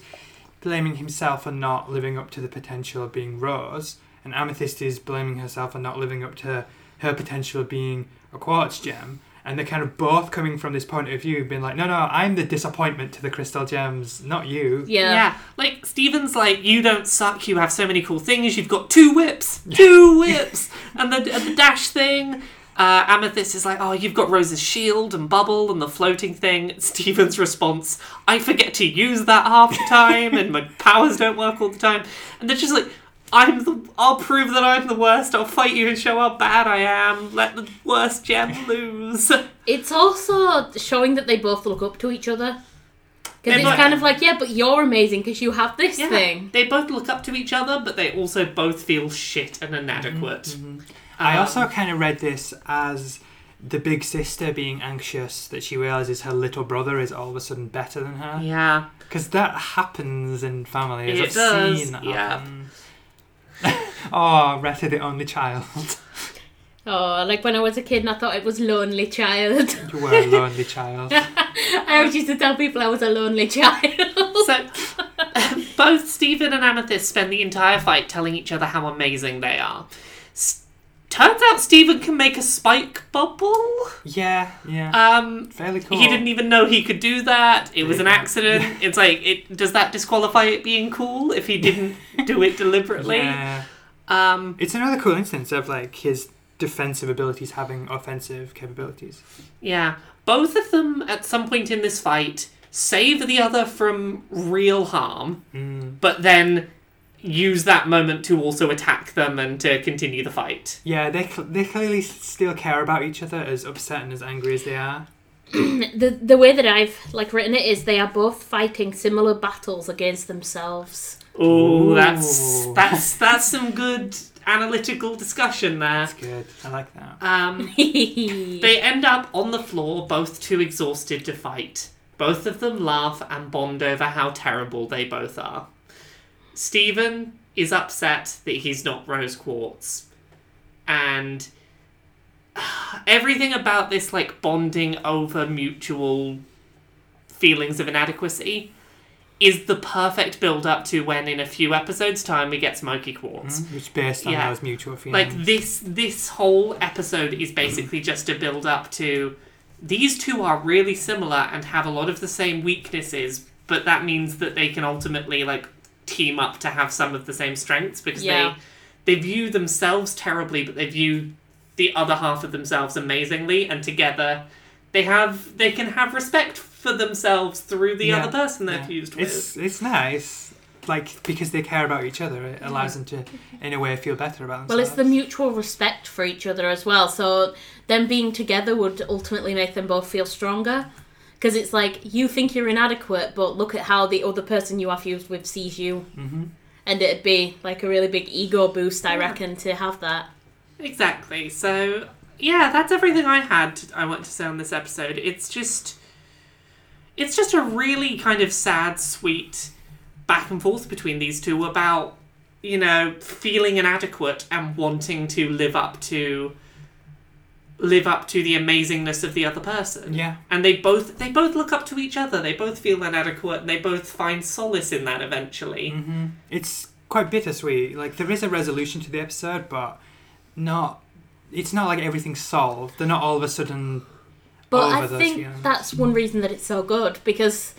blaming himself for not living up to the potential of being Rose, and Amethyst is blaming herself for not living up to her potential of being a quartz gem, and they're kind of both coming from this point of view being like, no, I'm the disappointment to the crystal gems, not you. Yeah. Like, Steven's like, you don't suck, you have so many cool things, you've got two whips and the dash thing. Amethyst is like, oh, you've got Rose's shield and bubble and the floating thing. Steven's response, I forget to use that half the time and my powers don't work all the time. And they're just like, I'll prove that I'm the worst. I'll fight you and show how bad I am. Let the worst gem lose. It's also showing that they both look up to each other. Because it's kind of like, yeah, but you're amazing because you have this thing. They both look up to each other, but they also both feel shit and inadequate. Mm-hmm. I also kind of read this as the big sister being anxious that she realises her little brother is all of a sudden better than her. Yeah. Because that happens in families. I've seen that happen. Oh, Retta, the only child. Oh, like when I was a kid and I thought it was lonely child. You were a lonely child. I always used to tell people I was a lonely child. So, both Steven and Amethyst spend the entire fight telling each other how amazing they are. Turns out Steven can make a spike bubble. Yeah. Fairly cool. He didn't even know he could do that. It was an accident. Yeah. It's like, does that disqualify it being cool if he didn't do it deliberately? Yeah. It's another cool instance of like his defensive abilities having offensive capabilities. Yeah. Both of them, at some point in this fight, save the other from real harm, but then use that moment to also attack them and to continue the fight. Yeah, they clearly still care about each other, as upset and as angry as they are. The way that I've written it is they are both fighting similar battles against themselves. Oh, that's some good analytical discussion there. That's good. I like that. They end up on the floor, both too exhausted to fight. Both of them laugh and bond over how terrible they both are. Steven is upset that he's not Rose Quartz. And everything about this, bonding over mutual feelings of inadequacy is the perfect build-up to when, in a few episodes' time, we get Smokey Quartz. It's based on those mutual feelings. This whole episode is basically just a build-up to these two are really similar and have a lot of the same weaknesses, but that means that they can ultimately, team up to have some of the same strengths, because they view themselves terribly, but they view the other half of themselves amazingly, and together they can have respect for themselves through the other person they're fused with. It's nice, because they care about each other. It allows them to, in a way, feel better about themselves. Well, it's the mutual respect for each other as well, so them being together would ultimately make them both feel stronger, because it's you think you're inadequate, but look at how the other person you are fused with sees you. Mm-hmm. And it'd be a really big ego boost, I reckon, to have that. Exactly. So, that's everything I want to say on this episode. It's just a really kind of sad, sweet back and forth between these two about, feeling inadequate and wanting to live up to the amazingness of the other person. Yeah. And they both look up to each other. They both feel inadequate and they both find solace in that eventually. Mm-hmm. It's quite bittersweet. There is a resolution to the episode, but it's not everything's solved. They're not all of a sudden but over those feelings. I think that's one reason that it's so good, because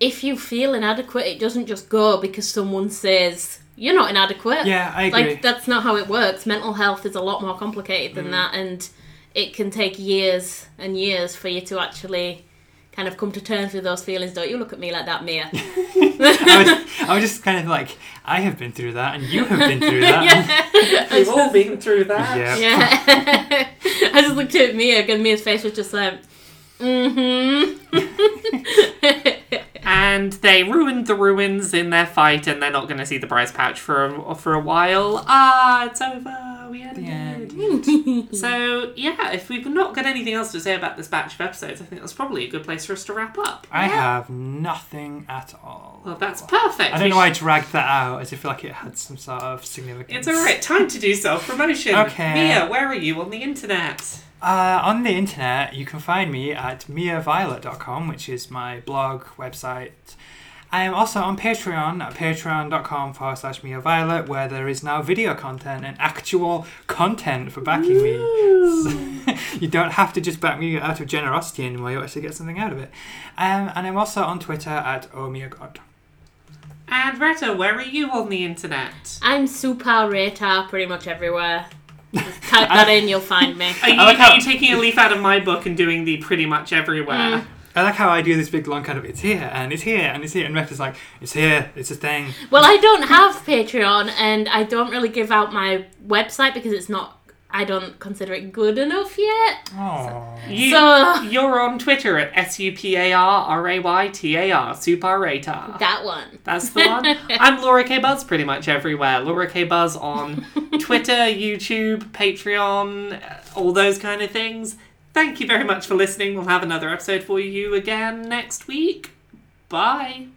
if you feel inadequate, it doesn't just go because someone says, you're not inadequate. Yeah, I agree. That's not how it works. Mental health is a lot more complicated than that, and it can take years and years for you to actually kind of come to terms with those feelings. Don't you look at me like that, Mia. I was just kind of I have been through that and you have been through that. We've all been through that. Yep. Yeah. I just looked at Mia and Mia's face was just mm-hmm. And they ruined the ruins in their fight and they're not going to see the prize pouch for a while. It's over. We ended. Yeah. So, if we've not got anything else to say about this batch of episodes, I think that's probably a good place for us to wrap up. I have nothing at all. Well, that's perfect. I don't know why I dragged that out, as I feel it had some sort of significance. It's alright, time to do self-promotion. Okay. Mia, where are you on the internet? On the internet, you can find me at MiaViolet.com, which is my blog website. I am also on Patreon at patreon.com/MiaViolet, where there is now video content and actual content for backing me. So, you don't have to just back me out of generosity anymore. You actually get something out of it. And I'm also on Twitter at OhMiaGod. And Rata, where are you on the internet? I'm Super Rata pretty much everywhere. Just type that in, you'll find me. Are you taking a leaf out of my book and doing the pretty much everywhere? Mm. I like how I do this big long kind of it's here and it's here and it's here, and Ref is it's here, it's a thing. Well, I don't have Patreon and I don't really give out my website because I don't consider it good enough yet. You're on Twitter at SuparRaytar, Suparratar. That one. That's the one. I'm Laura K. Buzz pretty much everywhere. Laura K. Buzz on Twitter, YouTube, Patreon, all those kind of things. Thank you very much for listening. We'll have another episode for you again next week. Bye.